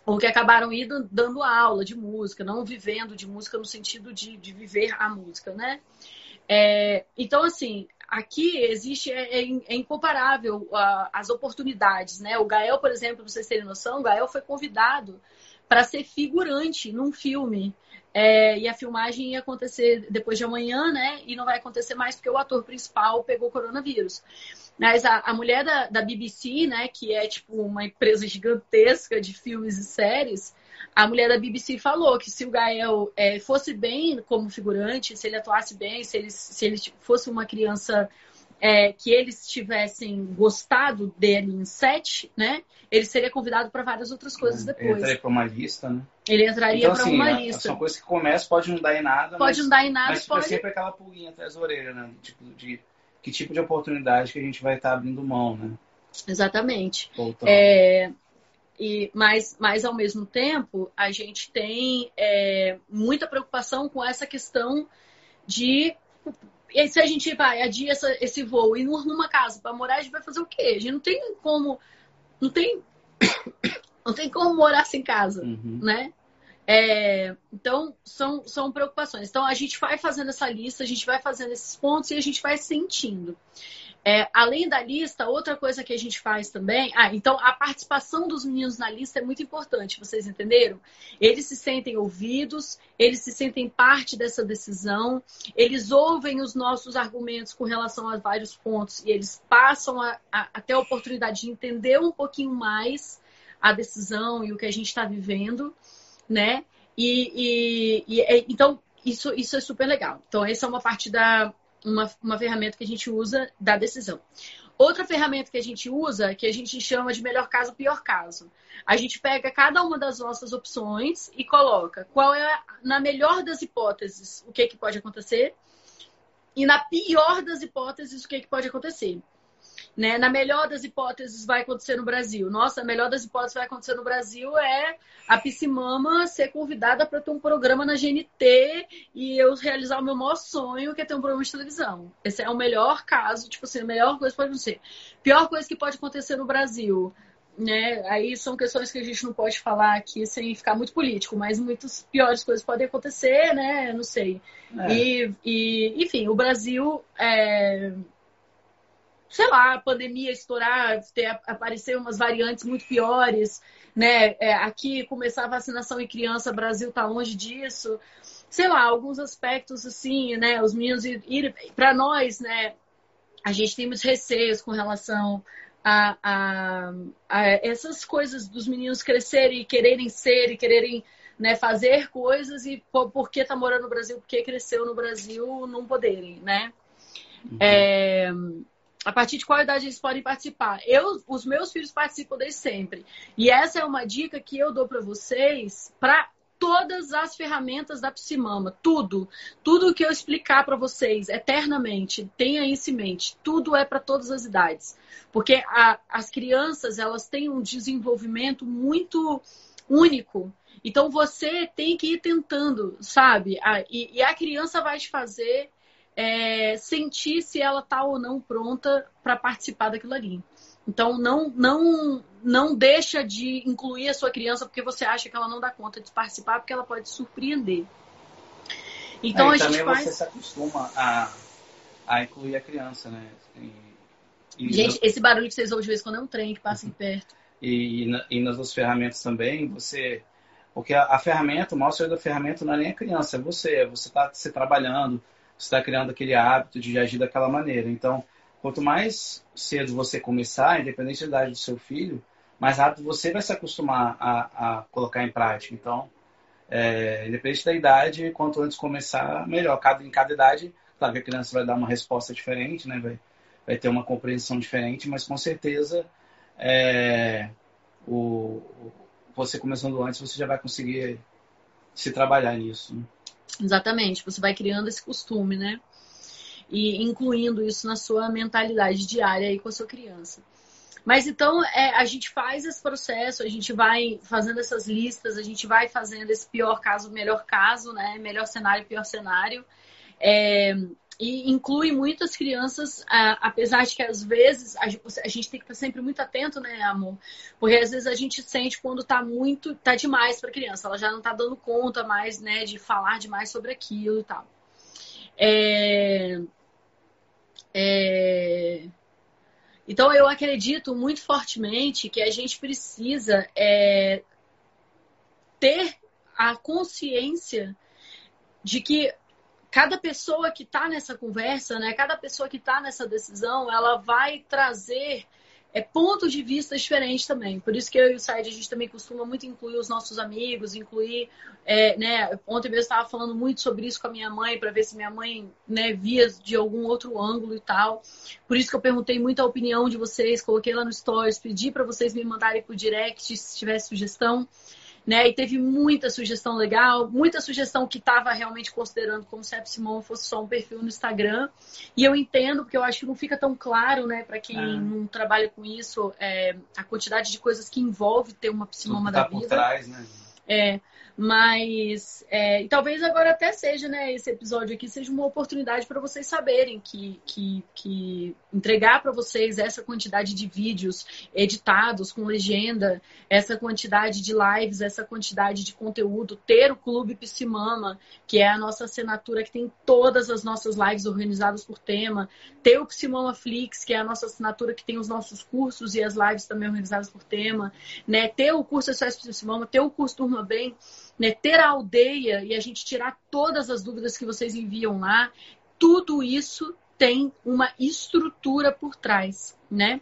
Ou que acabaram indo, dando aula de música, não vivendo de música no sentido de, de viver a música, né? É, então, assim, aqui existe, é, é incomparável a, as oportunidades, né? O Gael, por exemplo, pra vocês terem noção, o Gael foi convidado para ser figurante num filme. É, e a filmagem ia acontecer depois de amanhã, né? E não vai acontecer mais porque o ator principal pegou coronavírus. Mas a, a mulher da, da B B C, né? Que é tipo uma empresa gigantesca de filmes e séries. A mulher da B B C falou que se o Gael é, fosse bem como figurante, se ele atuasse bem, se ele, se ele fosse uma criança... É, que eles tivessem gostado dele em set, né? Ele seria convidado para várias outras coisas depois. Ele entraria para uma lista, né? Ele entraria então, para assim, uma lista. São coisas que começam, pode não dar em nada. Pode mas, não dar em nada. Mas pode... sempre aquela pulguinha atrás da orelha, né? Tipo de, que tipo de oportunidade que a gente vai estar tá abrindo mão, né? Exatamente. É, e, mas, mas, ao mesmo tempo, a gente tem é, muita preocupação com essa questão de... E se a gente vai adiar essa, esse voo e não arruma casa para morar, a gente vai fazer o quê? A gente não tem como, não tem, não tem como morar sem casa, uhum. Né? É, então, são, são preocupações. Então, a gente vai fazendo essa lista, a gente vai fazendo esses pontos e a gente vai sentindo. É, além da lista, outra coisa que a gente faz também... Ah, então, a participação dos meninos na lista é muito importante, vocês entenderam? Eles se sentem ouvidos, eles se sentem parte dessa decisão, eles ouvem os nossos argumentos com relação a vários pontos e eles passam a, a, a ter a oportunidade de entender um pouquinho mais a decisão e o que a gente está vivendo, né? E, e, e então, isso, isso é super legal. Então, essa é uma parte da... Uma, uma ferramenta que a gente usa da decisão. Outra ferramenta que a gente usa, que a gente chama de melhor caso, pior caso. A gente pega cada uma das nossas opções e coloca qual é, na melhor das hipóteses, o que, que pode acontecer e na pior das hipóteses, o que, que pode acontecer. Né? Na melhor das hipóteses vai acontecer no Brasil. Nossa, a melhor das hipóteses vai acontecer no Brasil é a Psymama ser convidada para ter um programa na G N T e eu realizar o meu maior sonho, que é ter um programa de televisão. Esse é o melhor caso, tipo assim, a melhor coisa que pode acontecer. Pior coisa que pode acontecer no Brasil né? Aí são questões que a gente não pode falar aqui sem ficar muito político, mas muitas piores coisas podem acontecer, né? Não sei. É. E, e, enfim, o Brasil, é... sei lá, a pandemia estourar, ter, aparecer umas variantes muito piores, né? É, aqui começar a vacinação em criança, o Brasil tá longe disso. Sei lá, alguns aspectos assim, né? Os meninos ir, ir para nós, né? A gente tem muitos receios com relação A, a, a essas coisas dos meninos crescerem e quererem ser e quererem, né, fazer coisas e porque tá morando no Brasil, porque cresceu no Brasil, não poderem, né? Uhum. É, a partir de qual idade eles podem participar? Eu, os meus filhos participam desde sempre. E essa é uma dica que eu dou para vocês, para todas as ferramentas da Psymama, tudo, tudo que eu explicar para vocês eternamente, tenha isso em mente, tudo é para todas as idades, porque a, as crianças, elas têm um desenvolvimento muito único, então você tem que ir tentando, sabe, a, e, e a criança vai te fazer é, sentir se ela tá ou não pronta para participar daquilo ali. Então, não, não, não deixa de incluir a sua criança porque você acha que ela não dá conta de participar, porque ela pode surpreender. Então, é, a gente faz... Você se acostuma a, a incluir a criança, né? E, e gente, no... esse barulho que vocês ouvem de vez em quando é um trem que passa aqui perto. E, e, na, e nas outras ferramentas também, você... Porque a, a ferramenta, o maior segredo da ferramenta não é nem a criança, é você. Você está se trabalhando, você está criando aquele hábito de agir daquela maneira. Então... Quanto mais cedo você começar, independente da idade do seu filho, mais rápido você vai se acostumar a, a colocar em prática. Então, é, independente da idade, quanto antes começar, melhor. Cada, em cada idade, claro que a criança vai dar uma resposta diferente, né? vai, vai ter uma compreensão diferente, mas com certeza, é, o, você começando antes, você já vai conseguir se trabalhar nisso. Né? Exatamente, você vai criando esse costume, né? E incluindo isso na sua mentalidade diária aí com a sua criança. Mas então, é, a gente faz esse processo, a gente vai fazendo essas listas, a gente vai fazendo esse pior caso, melhor caso, né? Melhor cenário, pior cenário. É, e inclui muitas crianças, a, apesar de que às vezes a, a gente tem que estar sempre muito atento, né, amor? Porque às vezes a gente sente quando tá muito, tá demais pra criança, ela já não tá dando conta mais, né, de falar demais sobre aquilo e tal. É... É... Então eu acredito muito fortemente que a gente precisa é... ter a consciência de que cada pessoa que está nessa conversa, né, cada pessoa que está nessa decisão, ela vai trazer é, pontos de vista diferentes também. Por isso que eu e o Said, a gente também costuma muito incluir os nossos amigos, incluir, é, né, ontem mesmo eu estava falando muito sobre isso com a minha mãe, para ver se minha mãe, né, via de algum outro ângulo e tal. Por isso que eu perguntei muito a opinião de vocês, coloquei lá no Stories, pedi para vocês me mandarem por direct se tiver sugestão. Né? E teve muita sugestão legal, muita sugestão que estava realmente considerando como se a Psymama fosse só um perfil no Instagram. E eu entendo, porque eu acho que não fica tão claro, né, para quem ah. não trabalha com isso, é, a quantidade de coisas que envolve ter uma Psymama da vida. Por trás, né? É, mas é, e talvez agora até seja, né, esse episódio aqui seja uma oportunidade para vocês saberem que, que, que entregar para vocês essa quantidade de vídeos editados com legenda, essa quantidade de lives, essa quantidade de conteúdo, ter o Clube Psymama, que é a nossa assinatura que tem todas as nossas lives organizadas por tema, ter o Psymama Flix, que é a nossa assinatura que tem os nossos cursos e as lives também organizadas por tema, né, ter o curso S U S Psymama, ter o curso Turma Bem, né, ter a aldeia e a gente tirar todas as dúvidas que vocês enviam lá, tudo isso tem uma estrutura por trás, né?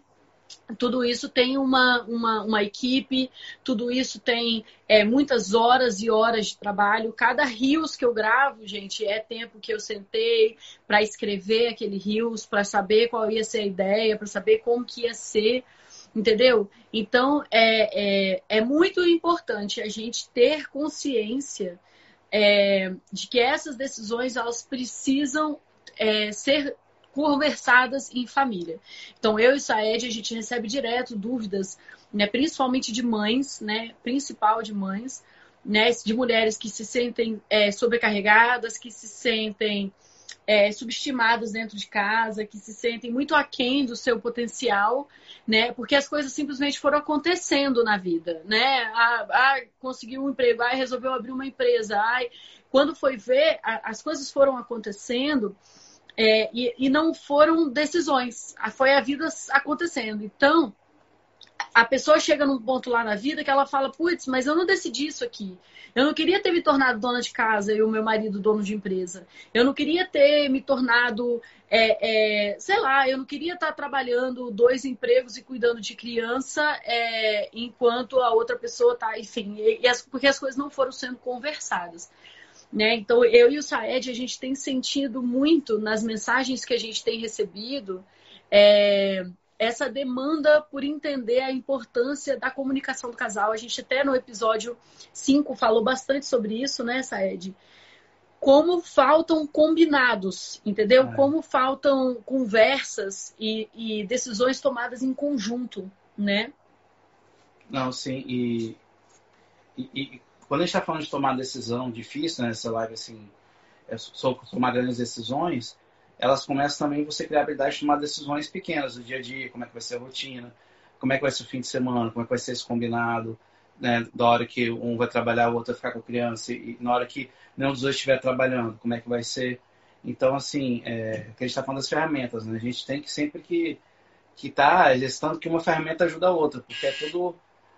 Tudo isso tem uma, uma, uma equipe, tudo isso tem é, muitas horas e horas de trabalho. Cada reels que eu gravo, gente, é tempo que eu sentei para escrever aquele reels, para saber qual ia ser a ideia, para saber como que ia ser. Entendeu? Então, é, é, é muito importante a gente ter consciência é, de que essas decisões, elas precisam é, ser conversadas em família. Então, eu e Saed, a gente recebe direto dúvidas, né, principalmente de mães, né, principal de mães, né, de mulheres que se sentem é, sobrecarregadas, que se sentem... é, subestimadas dentro de casa, que se sentem muito aquém do seu potencial, né? Porque as coisas simplesmente foram acontecendo na vida, né? Ah, ah, conseguiu um emprego, ah, resolveu abrir uma empresa, ah, quando foi ver, a, as coisas foram acontecendo. É, e, e não foram decisões, foi a vida acontecendo. Então, a pessoa chega num ponto lá na vida que ela fala, putz, mas eu não decidi isso aqui. Eu não queria ter me tornado dona de casa e o meu marido dono de empresa. Eu não queria ter me tornado, é, é, sei lá, eu não queria estar trabalhando dois empregos e cuidando de criança é, enquanto a outra pessoa está, enfim, e, e as, porque as coisas não foram sendo conversadas. Né? Então, eu e o Saed, a gente tem sentido muito nas mensagens que a gente tem recebido é, essa demanda por entender a importância da comunicação do casal. A gente até no episódio cinco falou bastante sobre isso, né, Saed? Como faltam combinados, entendeu? É. Como faltam conversas e, e decisões tomadas em conjunto, né? Não, sim, e... e, e... Quando a gente está falando de tomar decisão difícil, né, essa live, assim, é sobre tomar grandes decisões, elas começam também você criar a habilidade de tomar decisões pequenas, do dia a dia, como é que vai ser a rotina, como é que vai ser o fim de semana, como é que vai ser esse combinado, né, da hora que um vai trabalhar, o outro vai ficar com a criança, e na hora que nenhum dos dois estiver trabalhando, como é que vai ser. Então, assim, é, que a gente está falando das ferramentas, né? A gente tem que sempre que estar que gestando que uma ferramenta ajuda a outra, porque é tudo,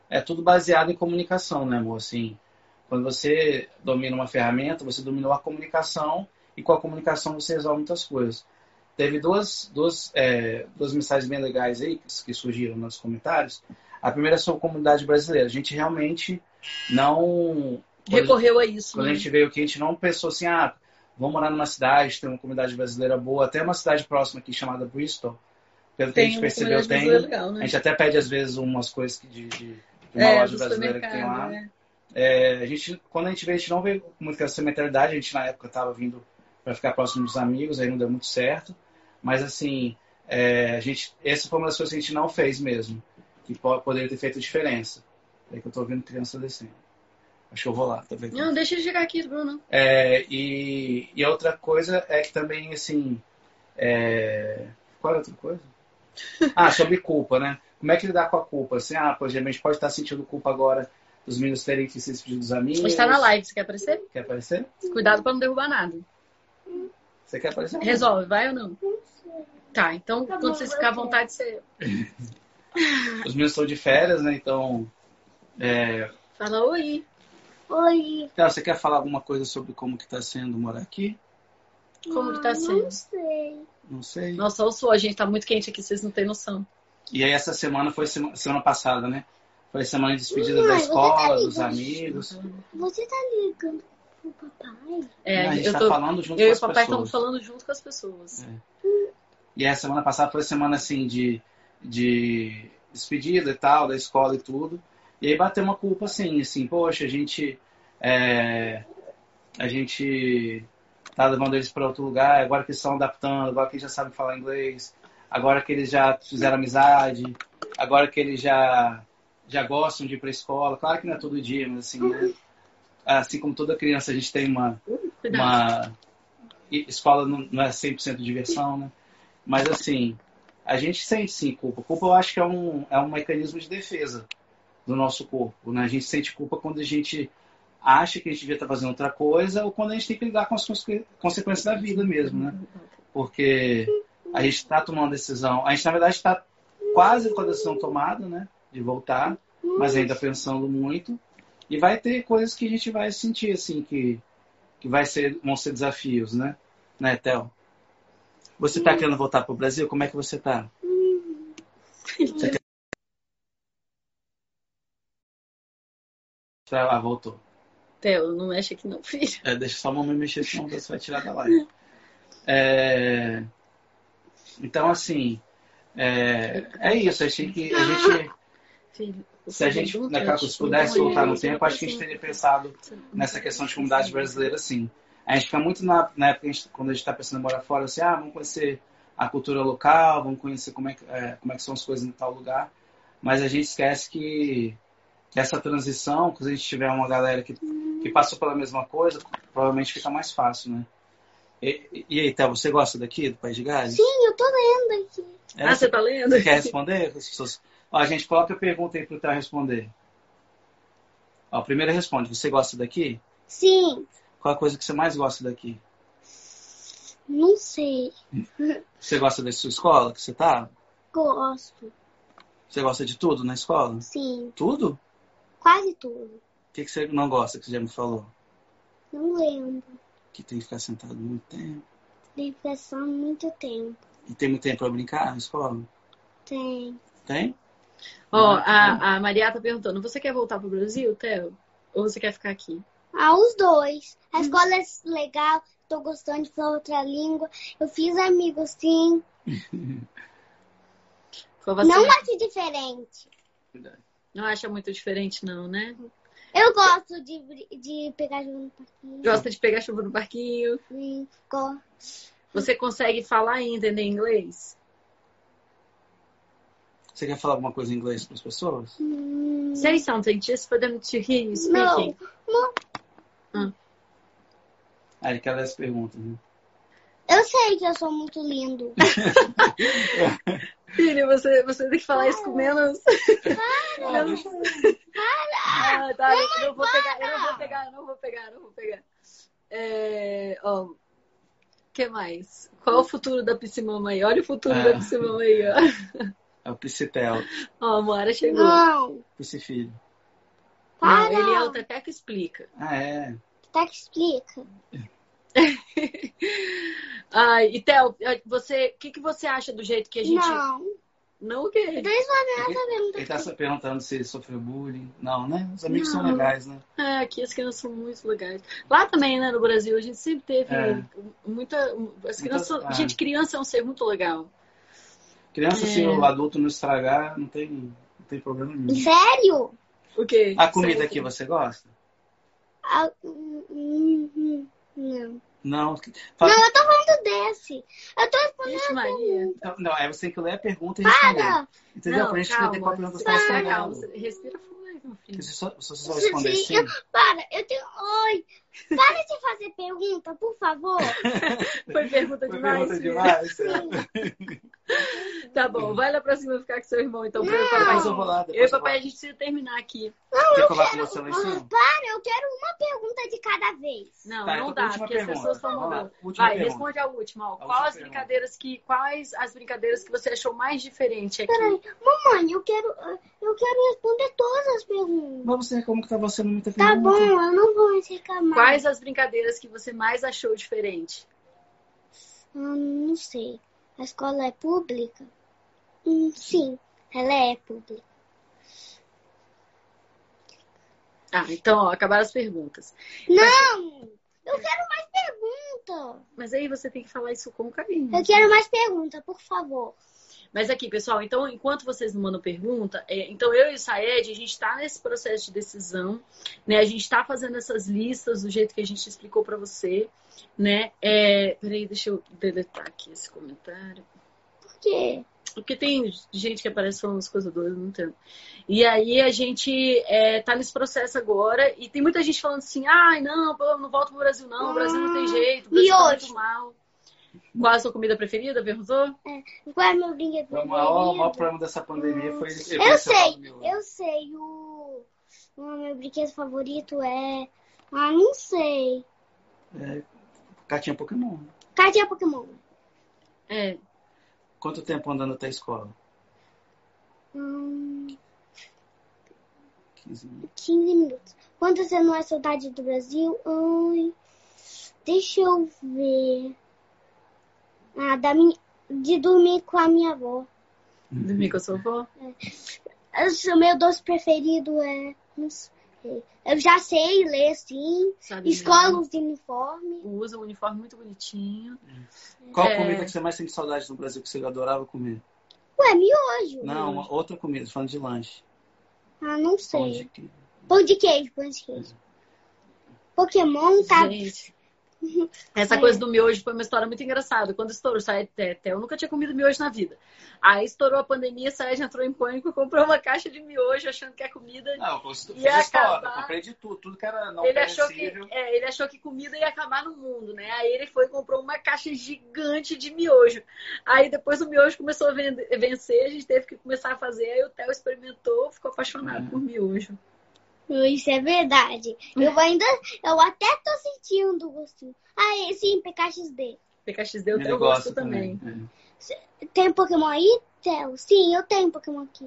é tudo baseado em comunicação, né, amor? Assim, quando você domina uma ferramenta, você dominou a comunicação e com a comunicação você resolve muitas coisas. Teve duas, duas, é, duas mensagens bem legais aí que surgiram nos comentários. A primeira é sobre a comunidade brasileira. A gente realmente não... Recorreu a isso. Quando né? a gente veio aqui, a gente não pensou assim, ah, vamos morar numa cidade, tem uma comunidade brasileira boa. Até uma cidade próxima aqui chamada Bristol. Pelo tem, que a gente percebeu, tem. Legal, né? A gente até pede, às vezes, umas coisas de, de, de uma é, loja brasileira que tem lá. Né? É, a gente, quando a gente veio, a gente não veio com muita mentalidade. A gente na época estava vindo para ficar próximo dos amigos, aí não deu muito certo. Mas assim, é, a gente, essa foi uma das coisas que a gente não fez mesmo, que poderia ter feito diferença. É que eu estou vendo criança descendo. Acho que eu vou lá. Tá vendo? Não, deixa de chegar aqui, Bruno. É, e, e a outra coisa é que também, assim... É... Qual é a outra coisa? Ah, sobre culpa, né? Como é que lidar com a culpa? Assim, ah, pois, a gente pode estar sentindo culpa agora... Os meninos terem que se despedir dos amigos. A gente tá na live, você quer aparecer? Quer aparecer? Cuidado pra não derrubar nada. Você quer aparecer? Resolve, vai ou não? Tá, então tá, quando vocês ficarem à vontade, você... Os meninos estão de férias, né? Então... É... Fala oi. Oi. Cara, você quer falar alguma coisa sobre como que tá sendo morar aqui? Como ah, que tá sendo? Não sei. Não sei. Nossa, olha só, a gente tá muito quente aqui, vocês não têm noção. E aí essa semana foi semana, semana passada, né? Foi semana de despedida Mãe, da escola, tá dos amigos. Você tá ligando pro papai? É, a gente eu tá tô, falando junto eu com as pessoas. Eu e o papai estamos falando junto com as pessoas. É. Hum. E a semana passada foi semana, assim, de, de despedida e tal, da escola e tudo. E aí bateu uma culpa, assim, assim, poxa, a gente... É, a gente tá levando eles para outro lugar, agora que eles estão adaptando, agora que eles já sabem falar inglês, agora que eles já fizeram amizade, agora que eles já... já gostam de ir para a escola. Claro que não é todo dia, mas assim, né? Assim como toda criança, a gente tem uma, uma... escola não é cem por cento diversão, né? Mas assim, a gente sente sim culpa. Culpa eu acho que é um, é um mecanismo de defesa do nosso corpo, né? A gente sente culpa quando a gente acha que a gente devia estar fazendo outra coisa ou quando a gente tem que lidar com as consequências da vida mesmo, né? Porque a gente está tomando decisão, a gente na verdade está quase com a decisão tomada, né? De voltar, mas ainda pensando muito. E vai ter coisas que a gente vai sentir, assim, que, que vai ser, vão ser desafios, né? Né, Théo? Você tá querendo voltar pro Brasil? Como é que você tá? Você quer... Ah, voltou. Théo, não mexe aqui não, filho. É, deixa só a mamãe mexer, senão você vai tirar da live. É... Então, assim, é, é isso. Achei que a gente... Filho, se a gente, naquela coisa, pudesse voltar no tempo, acho que a gente teria pensado nessa questão de comunidade brasileira, sim. A gente fica muito na, na época, a gente, quando a gente está pensando em morar fora, assim, ah, vamos conhecer a cultura local, vamos conhecer como é que, é, como é que são as coisas em tal lugar, mas a gente esquece que, que essa transição, quando a gente tiver uma galera que, que passou pela mesma coisa, provavelmente fica mais fácil, né? E, e aí, tá, você gosta daqui, do País de Gales? Sim, eu tô lendo aqui. É, ah, você tá lendo? Você quer responder? Ó, a gente coloca a pergunta aí pro Tá responder. Ó, a primeira responde, você gosta daqui? Sim. Qual a coisa que você mais gosta daqui? Não sei. Você gosta da sua escola que você tá? Gosto. Você gosta de tudo na escola? Sim. Tudo? Quase tudo. O que, que você não gosta que você já me falou? Não lembro. Que tem que ficar sentado muito tempo. Tem que ficar só muito tempo. E tem muito tempo pra brincar na escola? Tem. Tem? Ó, oh, a, a Maria tá perguntando, você quer voltar pro Brasil, Theo? Ou você quer ficar aqui? Ah, os dois. A escola é legal, tô gostando de falar outra língua. Eu fiz amigos, sim. Não acho diferente. Não acha muito diferente, não, né? Eu gosto de, de pegar chuva no parquinho. Gosta de pegar chuva no parquinho? Sim, gosto. Você consegue falar e entender inglês? Você quer falar alguma coisa em inglês para as pessoas? Hmm. Say something just for them to hear you speaking. Não, não. Hum. Ah, ele quer ler as perguntas, né? Eu sei que eu sou muito lindo. Filho, você, você tem que falar para. Isso com menos... Para! Não, não. Para! Ah, tá, eu não vou pegar, eu não vou pegar, eu não vou pegar, eu não vou pegar. É, ó, que mais? Qual o futuro da Psymama aí? Olha o futuro ah. da Psymama aí, ó. É o Psytel. Ó, a Moara chegou. Não! Psyfilho. Para! Não, ele é o Teteca Explica. Ah, é? Teteca Explica. Ai, e Theo, o que, que você acha do jeito que a gente... Não. Não o quê? Ele, ele tá se perguntando se sofreu bullying. Não, né? Os amigos não. São legais, né? É, aqui as crianças são muito legais. Lá também, né, no Brasil, a gente sempre teve é. muita... As crianças, muita... Ah. Gente, criança é um ser muito legal. Criança, é. se o adulto não estragar, não tem, não tem problema nenhum. Sério? O quê? A comida Sério? aqui, você gosta? Ah, uhum. Não. Não. Fala... Não, eu tô falando desse. Eu tô respondendo. Vixe, Maria. Então, não, aí você tem que ler a pergunta e responder. Para. Entendeu? Não, pra gente entender qual a pergunta você tá respondendo. Respira fundo aí, meu filho. Se você só, só responder sim. Eu... Para, eu tenho. Oi! Para de fazer pergunta, por favor. Foi pergunta demais. Foi pergunta demais. Tá bom, vai lá pra cima ficar com seu irmão, então. Não. Eu, papai, eu, vou lá, eu e papai, a gente precisa terminar aqui. Não, eu quero... Ah, para, eu quero uma pergunta de cada vez. Não, tá, não dá, porque pergunta. As pessoas estão mudando. Vai, pergunta. Responde a última. Ó. A Qual última as brincadeiras que, quais as brincadeiras que você achou mais diferente aqui? Peraí, mamãe, eu quero, eu quero responder todas as perguntas. Mas você, como que tá você não me tá Tá bom, eu não vou me reclamar. Quais as brincadeiras que você mais achou diferente? Hum, não sei. A escola é pública? Hum, sim, ela é pública. Ah, então, ó, acabaram as perguntas. Não! Mas... Eu quero mais perguntas! Mas aí você tem que falar isso com carinho. Eu quero mais perguntas, por favor. Mas aqui, pessoal, então, enquanto vocês não mandam pergunta, é, então eu e o Saed, a gente está nesse processo de decisão, né? A gente está fazendo essas listas do jeito que a gente explicou para você, né? É, peraí, deixa eu deletar aqui esse comentário. Por quê? Porque tem gente que aparece falando umas coisas doidas, não entendo. E aí a gente é, tá nesse processo agora e tem muita gente falando assim, ai, ah, não, eu não volto pro Brasil, não, o Brasil não tem jeito, o Brasil tá muito mal. Qual a sua comida preferida, perguntou? É, qual é o meu brinquedo preferido? O maior, o maior problema dessa pandemia hum, foi... Eu, eu sei, meu... eu sei. O, o meu brinquedo favorito é... Ah, não sei. É, cartinha Pokémon. Cartinha Pokémon. É. Quanto tempo andando até a escola? Hum, quinze minutos. Quanto você não é saudade do Brasil? Ai, deixa eu ver... Ah, da minha... de dormir com a minha avó. Dormir com a sua avó? É. O meu doce preferido é... Não sei. Eu já sei ler, sim. Sabe Escola os uniforme. Usa um uniforme muito bonitinho. Qual é... comida que você mais tem saudade no Brasil, que você adorava comer? Ué, miojo. Não, miojo. Outra comida, falando de lanche. Ah, não sei. Pão de queijo. Pão de queijo, pão de queijo. Pokémon, tá... Gente... Essa coisa do miojo foi uma história muito engraçada. Quando estourou, saí até, até eu nunca tinha comido miojo na vida. Aí estourou a pandemia, saí, entrou em pânico, comprou uma caixa de miojo achando que é comida. Não, eu ia acabar. Eu comprei de tudo, tudo que era não perecível. É, ele achou que comida ia acabar no mundo, né? Aí ele foi e comprou uma caixa gigante de miojo. Aí depois o miojo começou a vencer, a gente teve que começar a fazer. Aí o Theo experimentou, ficou apaixonado hum. por miojo. Isso é verdade. Eu ainda, eu até tô sentindo o gostinho. Ah, sim, P K X D. P K X D eu tenho gosto também. também. É. Tem Pokémon aí, Theo? Sim, eu tenho Pokémon aqui.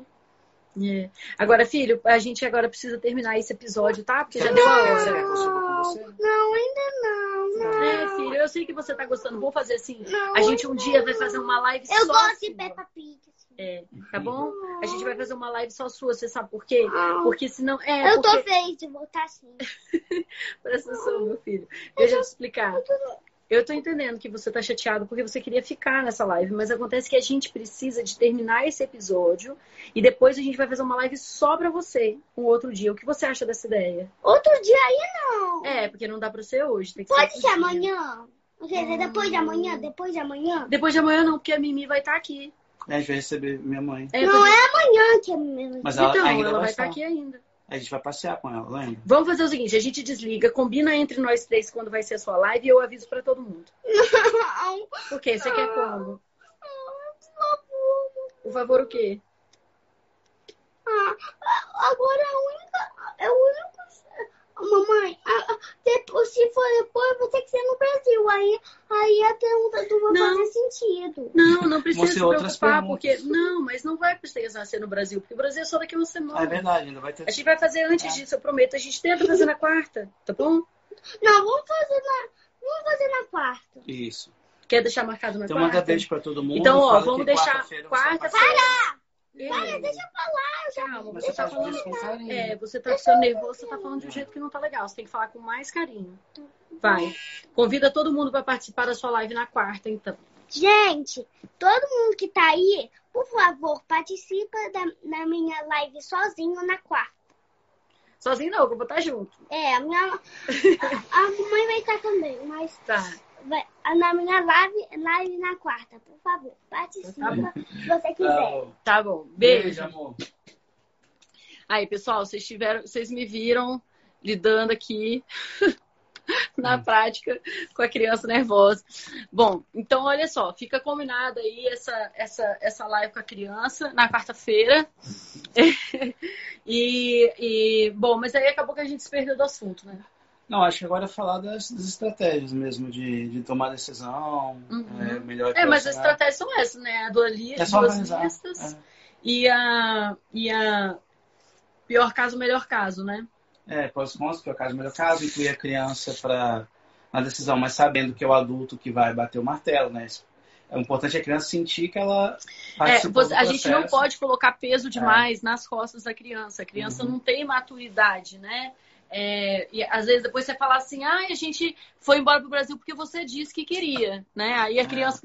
É. Agora, filho, a gente agora precisa terminar esse episódio, tá? Porque já não, deu a hora. Não, não, ainda não, não. É, filho, eu sei que você tá gostando. Vou fazer assim. Não, a gente um dia não. vai fazer uma live eu só. Eu gosto de Peppa Pig. É, tá bom? A gente vai fazer uma live só sua, você sabe por quê? Porque senão... É, eu porque... tô feio de voltar assim. Presta atenção, meu filho. Deixa eu te explicar. Eu tô entendendo que você tá chateado porque você queria ficar nessa live, mas acontece que a gente precisa de terminar esse episódio e depois a gente vai fazer uma live só pra você, um outro dia. O que você acha dessa ideia? Outro dia aí não. É, porque não dá pra ser hoje. Tem que Pode ser, ser amanhã. Quer dizer, depois de amanhã, depois de amanhã. Depois de amanhã não, porque a Mimi vai estar aqui. A gente vai receber minha mãe. É, não, é amanhã que é minha mãe. Mas ela, então, ainda ela vai estar aqui ainda. A gente vai passear com ela, lembra? Vamos fazer o seguinte, a gente desliga, combina entre nós três quando vai ser a sua live e eu aviso pra todo mundo. Não. Por quê? Você quer como? Por favor. Por favor o quê? Ah, agora a única... A única... Mamãe, a, depois, se for depois, vai ter que ser no Brasil. Aí, aí a pergunta do vai fazer sentido. Não, não precisa se preocupar, porque... Não, mas não vai precisar ser no Brasil, porque o Brasil é só daqui a uma semana. É verdade, ainda vai ter... A gente vai fazer antes é. disso, eu prometo. A gente tenta fazer na quarta, tá bom? Não, vamos fazer na, vamos fazer na quarta. Isso. Quer deixar marcado na então, quarta? Então manda beijo pra todo mundo. Então, ó, vamos deixar quarta-feira... Para! Olha, deixa eu falar. Já... Calma, você tá falando com carinho. É, você tá ficando nervoso, você tá falando de um jeito que não tá legal. Você tem que falar com mais carinho. Vai. Convida todo mundo pra participar da sua live na quarta, então. Gente, todo mundo que tá aí, por favor, participa da, da minha live sozinho na quarta. Sozinho não, que eu vou estar junto. É, a minha... a, a mãe vai estar também, mas... Tá. Vai, na minha live, live na quarta, por favor. Participa se você quiser. Tá bom. Beijo. Beijo, amor. Aí, pessoal, vocês tiveram, vocês me viram lidando aqui na prática com a criança nervosa. Bom, então olha só, fica combinada aí essa, essa, essa live com a criança na quarta-feira. e, e, bom, mas aí acabou que a gente se perdeu do assunto, né? Não, acho que agora é falar das, das estratégias mesmo, de, de tomar decisão, uhum. é, melhor... É, mas as estratégias são essas, né? A do ali, é duas listas é. e, a, e a pior caso, melhor caso, né? É, pós contas, pior caso, melhor caso, incluir a criança para na decisão, mas sabendo que é o adulto que vai bater o martelo, né? É importante a criança sentir que ela participou é, você, do processo. A gente não pode colocar peso demais é. nas costas da criança. A criança uhum. não tem maturidade, né? É, e às vezes depois você fala assim, ah, a gente foi embora pro Brasil porque você disse que queria, né? Aí a criança,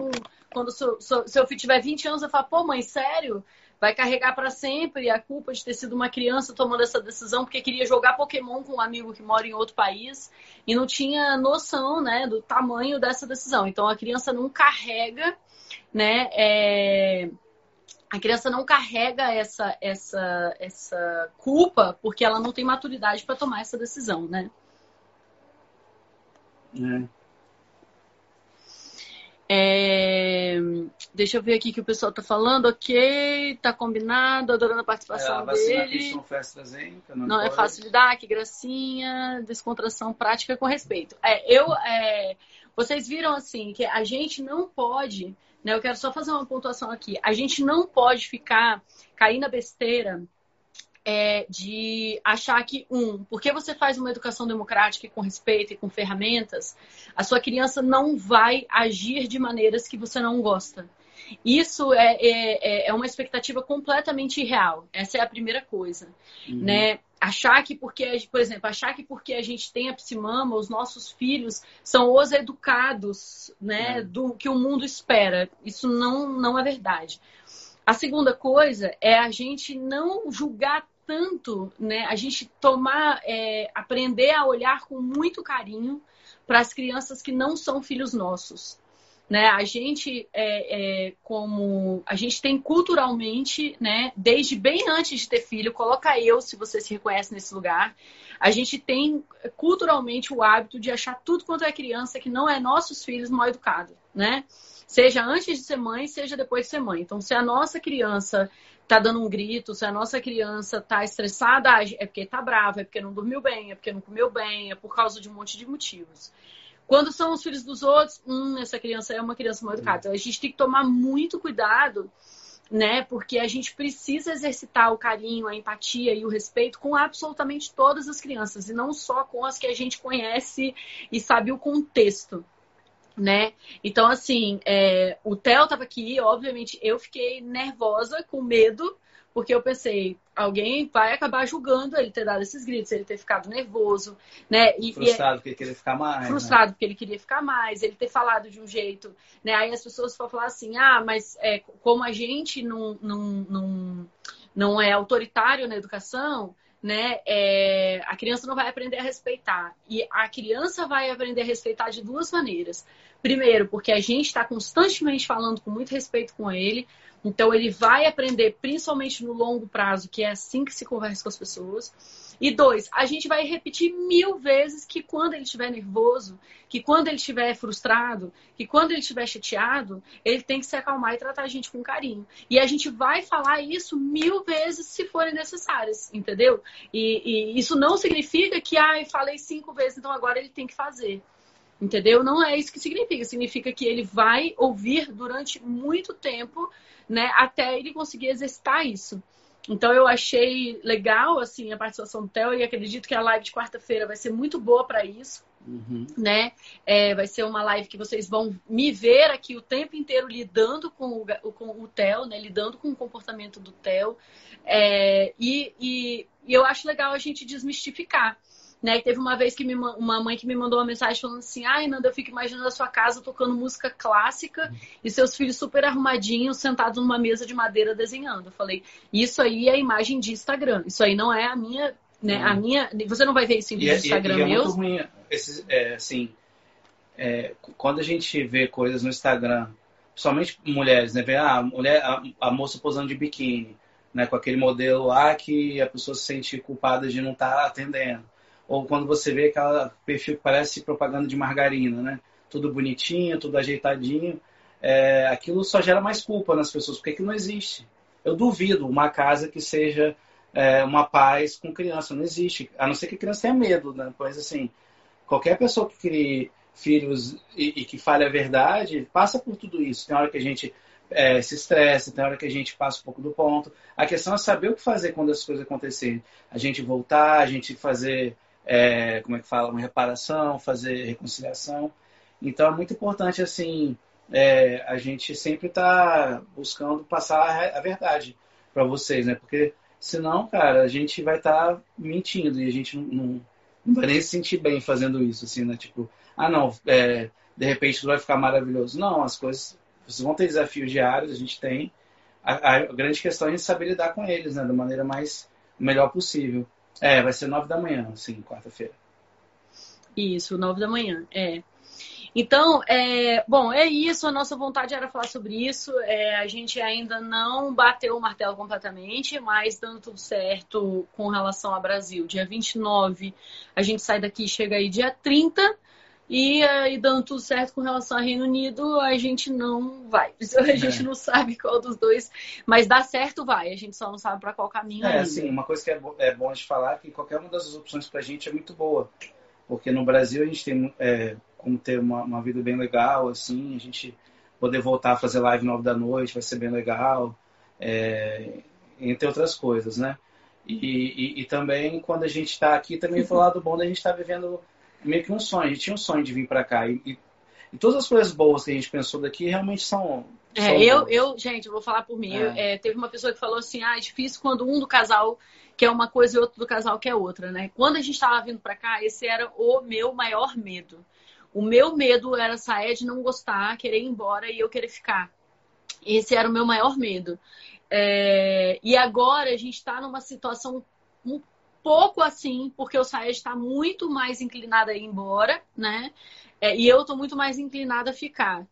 quando seu, seu, seu filho tiver vinte anos, vai falar, pô, mãe, sério? Vai carregar para sempre a culpa de ter sido uma criança tomando essa decisão porque queria jogar Pokémon com um amigo que mora em outro país e não tinha noção, né, do tamanho dessa decisão. Então a criança não carrega, né, é... A criança não carrega essa, essa, essa culpa porque ela não tem maturidade para tomar essa decisão, né? É. É... Deixa eu ver aqui o que o pessoal tá falando. Ok, tá combinado, adorando a participação é, a dele. A AstraZeneca, não, não é fácil de dar, que gracinha. Descontração prática com respeito. É, eu, é... Vocês viram assim que a gente não pode... Eu quero só fazer uma pontuação aqui. A gente não pode ficar caindo na besteira é, de achar que, um, porque você faz uma educação democrática e com respeito e com ferramentas, a sua criança não vai agir de maneiras que você não gosta. Isso é, é, é uma expectativa completamente irreal. Essa é a primeira coisa, uhum. né? Achar que porque, por exemplo, achar que porque a gente tem a Psymama, os nossos filhos são os educados, né, é. do que o mundo espera. Isso não, não é verdade. A segunda coisa é a gente não julgar tanto, né? A gente tomar, é, aprender a olhar com muito carinho para as crianças que não são filhos nossos. Né? A gente é, é, como a gente tem culturalmente, né, desde bem antes de ter filho, coloca eu, se você se reconhece nesse lugar, a gente tem culturalmente o hábito de achar tudo quanto é criança que não é nossos filhos mal educado, né? Seja antes de ser mãe, seja depois de ser mãe. Então, se a nossa criança tá dando um grito, se a nossa criança tá estressada, é porque tá brava, é porque não dormiu bem, é porque não comeu bem, é por causa de um monte de motivos. Quando são os filhos dos outros, hum, essa criança é uma criança mal educada. Então, a gente tem que tomar muito cuidado, né? Porque a gente precisa exercitar o carinho, a empatia e o respeito com absolutamente todas as crianças. E não só com as que a gente conhece e sabe o contexto, né? Então, assim, é, o Theo estava aqui, obviamente, eu fiquei nervosa, com medo, porque eu pensei, alguém vai acabar julgando ele ter dado esses gritos, ele ter ficado nervoso, né? E, frustrado, e, porque ele queria ficar mais. Frustrado, né? Porque ele queria ficar mais, ele ter falado de um jeito, né? Aí as pessoas vão falar assim, ah, mas é, como a gente não, não, não, não é autoritário na educação, né? É, a criança não vai aprender a respeitar. E a criança vai aprender a respeitar de duas maneiras. Primeiro, porque a gente está constantemente falando com muito respeito com ele. Então, ele vai aprender, principalmente no longo prazo, que é assim que se conversa com as pessoas. E dois, a gente vai repetir mil vezes que quando ele estiver nervoso, que quando ele estiver frustrado, que quando ele estiver chateado, ele tem que se acalmar e tratar a gente com carinho. E a gente vai falar isso mil vezes se forem necessárias, entendeu? E, e isso não significa que, ah, eu falei cinco vezes, então agora ele tem que fazer. Entendeu? Não é isso que significa. Significa que ele vai ouvir durante muito tempo, né? Até ele conseguir exercitar isso. Então, eu achei legal, assim, a participação do Theo. E acredito que a live de quarta-feira vai ser muito boa para isso, uhum. né? É, vai ser uma live que vocês vão me ver aqui o tempo inteiro lidando com o, com o Theo, né? Lidando com o comportamento do Theo. É, e, e, e eu acho legal a gente desmistificar. Né? E teve uma vez que me, uma mãe que me mandou uma mensagem falando assim, ai, Nanda, eu fico imaginando a sua casa tocando música clássica e seus filhos super arrumadinhos, sentados numa mesa de madeira desenhando. Eu falei, isso aí é imagem de Instagram, isso aí não é a minha, né? Hum. A minha, você não vai ver isso em vídeo do Instagram e é meu. Muito ruim. Esse, é, assim, é, quando a gente vê coisas no Instagram, principalmente mulheres, né? Vê ah, a, mulher, a, a moça posando de biquíni, né? Com aquele modelo lá que a pessoa se sente culpada de não estar atendendo. Ou quando você vê aquela perfil que parece propaganda de margarina, né? Tudo bonitinho, tudo ajeitadinho. É, aquilo só gera mais culpa nas pessoas, porque aquilo não existe. Eu duvido uma casa que seja é, uma paz com criança. Não existe. A não ser que a criança tenha medo, né? Pois assim, qualquer pessoa que crie filhos e, e que fale a verdade, passa por tudo isso. Tem hora que a gente é, se estressa, tem hora que a gente passa um pouco do ponto. A questão é saber o que fazer quando essas coisas acontecerem. A gente voltar, a gente fazer... É, como é que fala, uma reparação, fazer reconciliação. Então, é muito importante, assim, é, a gente sempre tá buscando passar a verdade para vocês, né? Porque, senão, cara, a gente vai estar tá mentindo e a gente não, não, não vai nem se sentir bem fazendo isso, assim, né? Tipo, ah, não, é, de repente vai ficar maravilhoso. Não, as coisas... Vocês vão ter desafios diários, a gente tem. A, a grande questão é a gente saber lidar com eles, né? Da maneira mais melhor possível. É, vai ser nove da manhã, assim, quarta-feira. Isso, nove da manhã, é. Então, é, bom, é isso, a nossa vontade era falar sobre isso, é, a gente ainda não bateu o martelo completamente, mas dando tudo certo com relação ao Brasil. Dia vinte e nove, a gente sai daqui, chega aí dia trinta, e, e dando tudo certo com relação ao Reino Unido, a gente não vai. A gente é. não sabe qual dos dois, mas dá certo, vai. A gente só não sabe para qual caminho é, ainda. Assim, uma coisa que é, bo- é bom de falar é que qualquer uma das opções para a gente é muito boa. Porque no Brasil a gente tem é, como ter uma, uma vida bem legal, assim, a gente poder voltar a fazer live nove da noite vai ser bem legal, é, entre outras coisas, né? E, e, e também quando a gente está aqui, também foi o lado bom da gente estar tá vivendo... meio que um sonho, a gente tinha um sonho de vir pra cá e, e, e todas as coisas boas que a gente pensou daqui realmente são... É, são eu, eu, gente, eu vou falar por mim, é. Eu, é, teve uma pessoa que falou assim, ah, é difícil quando um do casal quer uma coisa e outro do casal quer outra, né? Quando a gente tava vindo pra cá, esse era o meu maior medo. O meu medo era sair de não gostar, querer ir embora e eu querer ficar. Esse era o meu maior medo. É, e agora a gente tá numa situação um pouco assim, porque o Saed está muito mais inclinado a ir embora, né? É, e eu estou muito mais inclinada a ficar.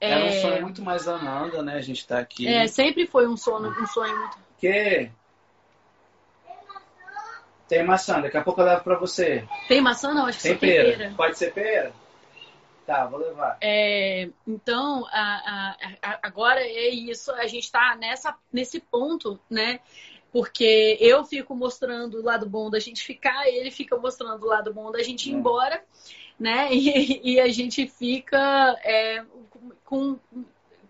É, é um sonho muito mais da Nanda, né? A gente tá aqui. É, sempre foi um sonho, um sonho muito. Que? Tem maçã, daqui a pouco eu levo pra você. Tem maçã? Não, acho que tem pera. pera. Pode ser pera? Tá, vou levar. É, então, a, a, a, agora é isso. A gente tá nessa, nesse ponto, né? Porque eu fico mostrando o lado bom da gente ficar, ele fica mostrando o lado bom da gente ir hum. embora, né? E, e a gente fica é, com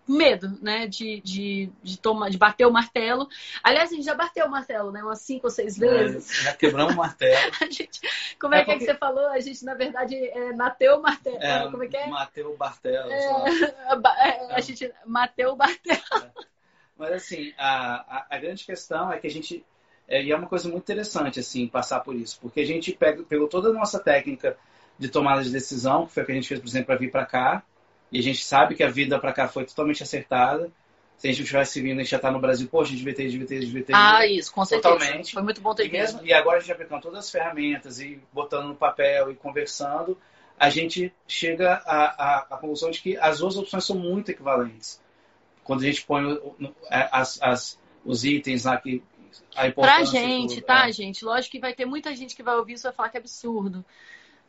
medo, né? De, de, de, tomar, de bater o martelo. Aliás, a gente já bateu o martelo, né? Umas cinco ou seis vezes. É, já quebramos o martelo. A gente, como é, é que porque... é que você falou? A gente, na verdade, é, bateu o martelo. É, como é que é? Mateu o martelo. É, a, a gente mateu o martelo. É. Mas, assim, a, a, a grande questão é que a gente... É, e é uma coisa muito interessante, assim, passar por isso. Porque a gente pega, pegou toda a nossa técnica de tomada de decisão, que foi o que a gente fez, por exemplo, para vir para cá. E a gente sabe que a vida para cá foi totalmente acertada. Se a gente não tivesse vindo, a gente já está no Brasil. Poxa, a gente devia ter, devia ter, devia ter. Ah, isso, com certeza. Totalmente. Foi muito bom ter vindo. E agora a gente aplicando todas as ferramentas e botando no papel e conversando, a gente chega à, à, à conclusão de que as duas opções são muito equivalentes. Quando a gente põe as, as, os itens lá que a importância... Pra gente, tudo, tá, é. gente? Lógico que vai ter muita gente que vai ouvir isso e vai falar que é absurdo.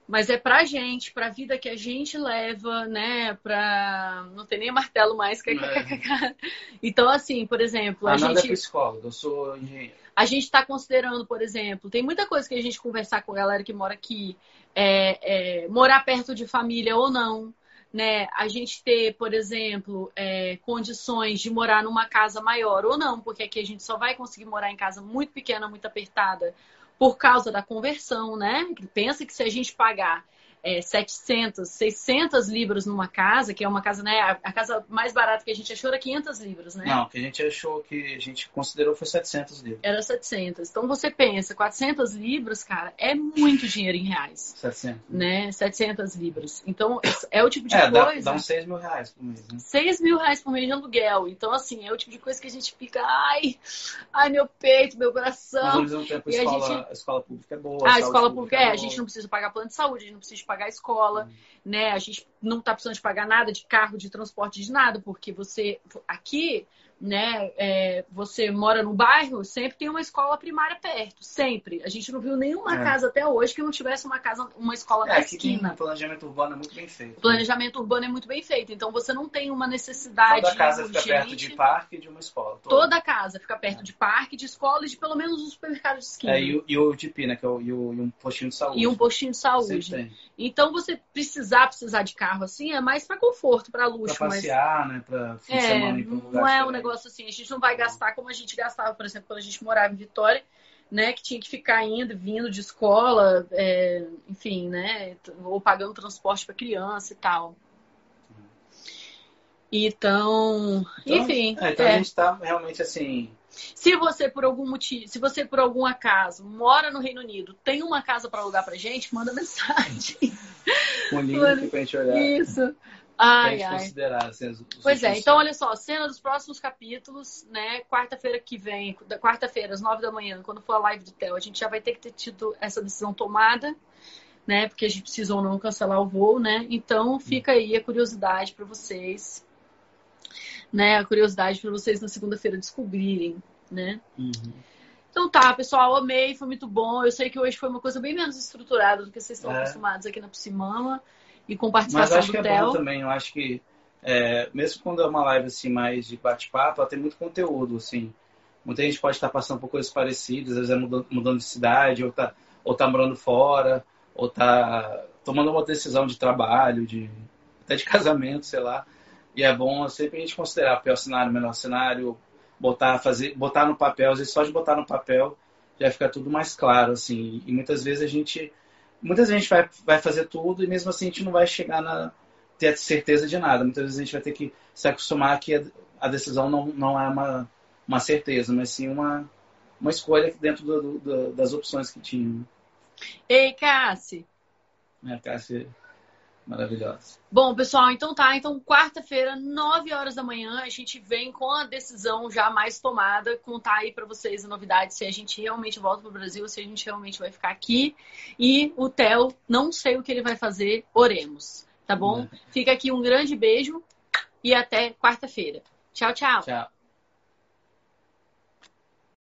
Mas é pra gente, pra vida que a gente leva, né? Pra... Não tem nem martelo mais. É. Então, assim, por exemplo... A, a gente é psicóloga, eu sou engenheiro. A gente tá considerando, por exemplo, tem muita coisa que a gente conversar com a galera que mora aqui. É, é, morar perto de família ou não. Né, a gente ter, por exemplo, é, condições de morar numa casa maior ou não, porque aqui a gente só vai conseguir morar em casa muito pequena, muito apertada, por causa da conversão, né? Pensa que se a gente pagar é, setecentas, seiscentas libras numa casa, que é uma casa, né? A, a casa mais barata que a gente achou era quinhentas libras, né? Não, que a gente achou, que a gente considerou foi setecentas libras. Era setecentas. Então você pensa, quatrocentas libras, cara, é muito dinheiro em reais. setecentas. Né? setecentas libras. Então é o tipo de é, coisa... Dá, dá uns seis mil reais por mês, né? seis mil reais por mês de aluguel. Então, assim, é o tipo de coisa que a gente fica... Ai, ai meu peito, meu coração. Mas ao mesmo tempo, a, e escola, a, gente... a escola pública é boa. Ah, a escola pública é. é a gente não precisa pagar plano de saúde, a gente não precisa pagar a escola, hum. né? A gente não tá precisando de pagar nada de carro, de transporte, de nada, porque você aqui, né? É, você mora no bairro, sempre tem uma escola primária perto, sempre. A gente não viu nenhuma é. casa até hoje que não tivesse uma casa, uma escola é, na esquina. O planejamento urbano é muito bem feito. O planejamento né? urbano é muito bem feito, então você não tem uma necessidade. Toda casa urgente. Fica perto de parque e de uma escola. Toda, toda casa fica perto é. de parque, de escola e de pelo menos um supermercado de esquina. É, e, o, e o de Pina, que é o, e, o, e um postinho de saúde. E um postinho de saúde. Sempre tem. Então, você precisar, precisar de carro, assim, é mais para conforto, para luxo. Para passear, mas... né? Para fim de semana. É, ir pra um lugar não é um negócio assim. A gente não vai gastar como a gente gastava, por exemplo, quando a gente morava em Vitória, né? Que tinha que ficar indo, vindo de escola, é, enfim, né? Ou pagando transporte para criança e tal. Então, então enfim. É, então, é. a gente tá realmente assim... Se você, por algum motivo, se você, por algum acaso, mora no Reino Unido, tem uma casa para alugar pra gente, manda mensagem. Um link pra gente olhar. Isso. Ai, pra gente ai. considerar. Assim, os, os pois é, então olha só, cena dos próximos capítulos, né? Quarta-feira que vem, da quarta-feira, às nove da manhã, quando for a live do Theo, a gente já vai ter que ter tido essa decisão tomada, né? Porque a gente precisou não cancelar o voo, né? Então fica aí a curiosidade pra vocês. Né, a curiosidade para vocês na segunda-feira descobrirem, né? Uhum. Então tá, pessoal, amei, foi muito bom. Eu sei que hoje foi uma coisa bem menos estruturada do que vocês estão é. acostumados aqui na Psymama e com participação do Theo. Mas acho que é bom também, eu acho que é, mesmo quando é uma live assim mais de bate-papo, ela tem muito conteúdo, assim. Muita gente pode estar passando por coisas parecidas, às vezes é mudando, mudando de cidade, ou tá, ou tá morando fora, ou tá tomando uma decisão de trabalho, de, até de casamento, sei lá. E é bom sempre a gente considerar o pior cenário, o menor cenário, botar, fazer, botar no papel. Às vezes só de botar no papel já fica tudo mais claro, assim. E muitas vezes a gente, muitas vezes a gente vai, vai fazer tudo e mesmo assim a gente não vai chegar na ter certeza de nada. Muitas vezes a gente vai ter que se acostumar que a, a decisão não, não é uma, uma certeza, mas sim uma, uma escolha dentro do, do, das opções que tinha. Ei, Cassi! É, Cassi... Maravilhosa. Bom, pessoal, então tá. Então, quarta-feira, nove horas da manhã, a gente vem com a decisão já mais tomada, contar aí pra vocês a novidade, se a gente realmente volta pro Brasil, se a gente realmente vai ficar aqui. E o Theo, não sei o que ele vai fazer, oremos, tá bom? É. Fica aqui um grande beijo e até quarta-feira. Tchau, tchau. Tchau.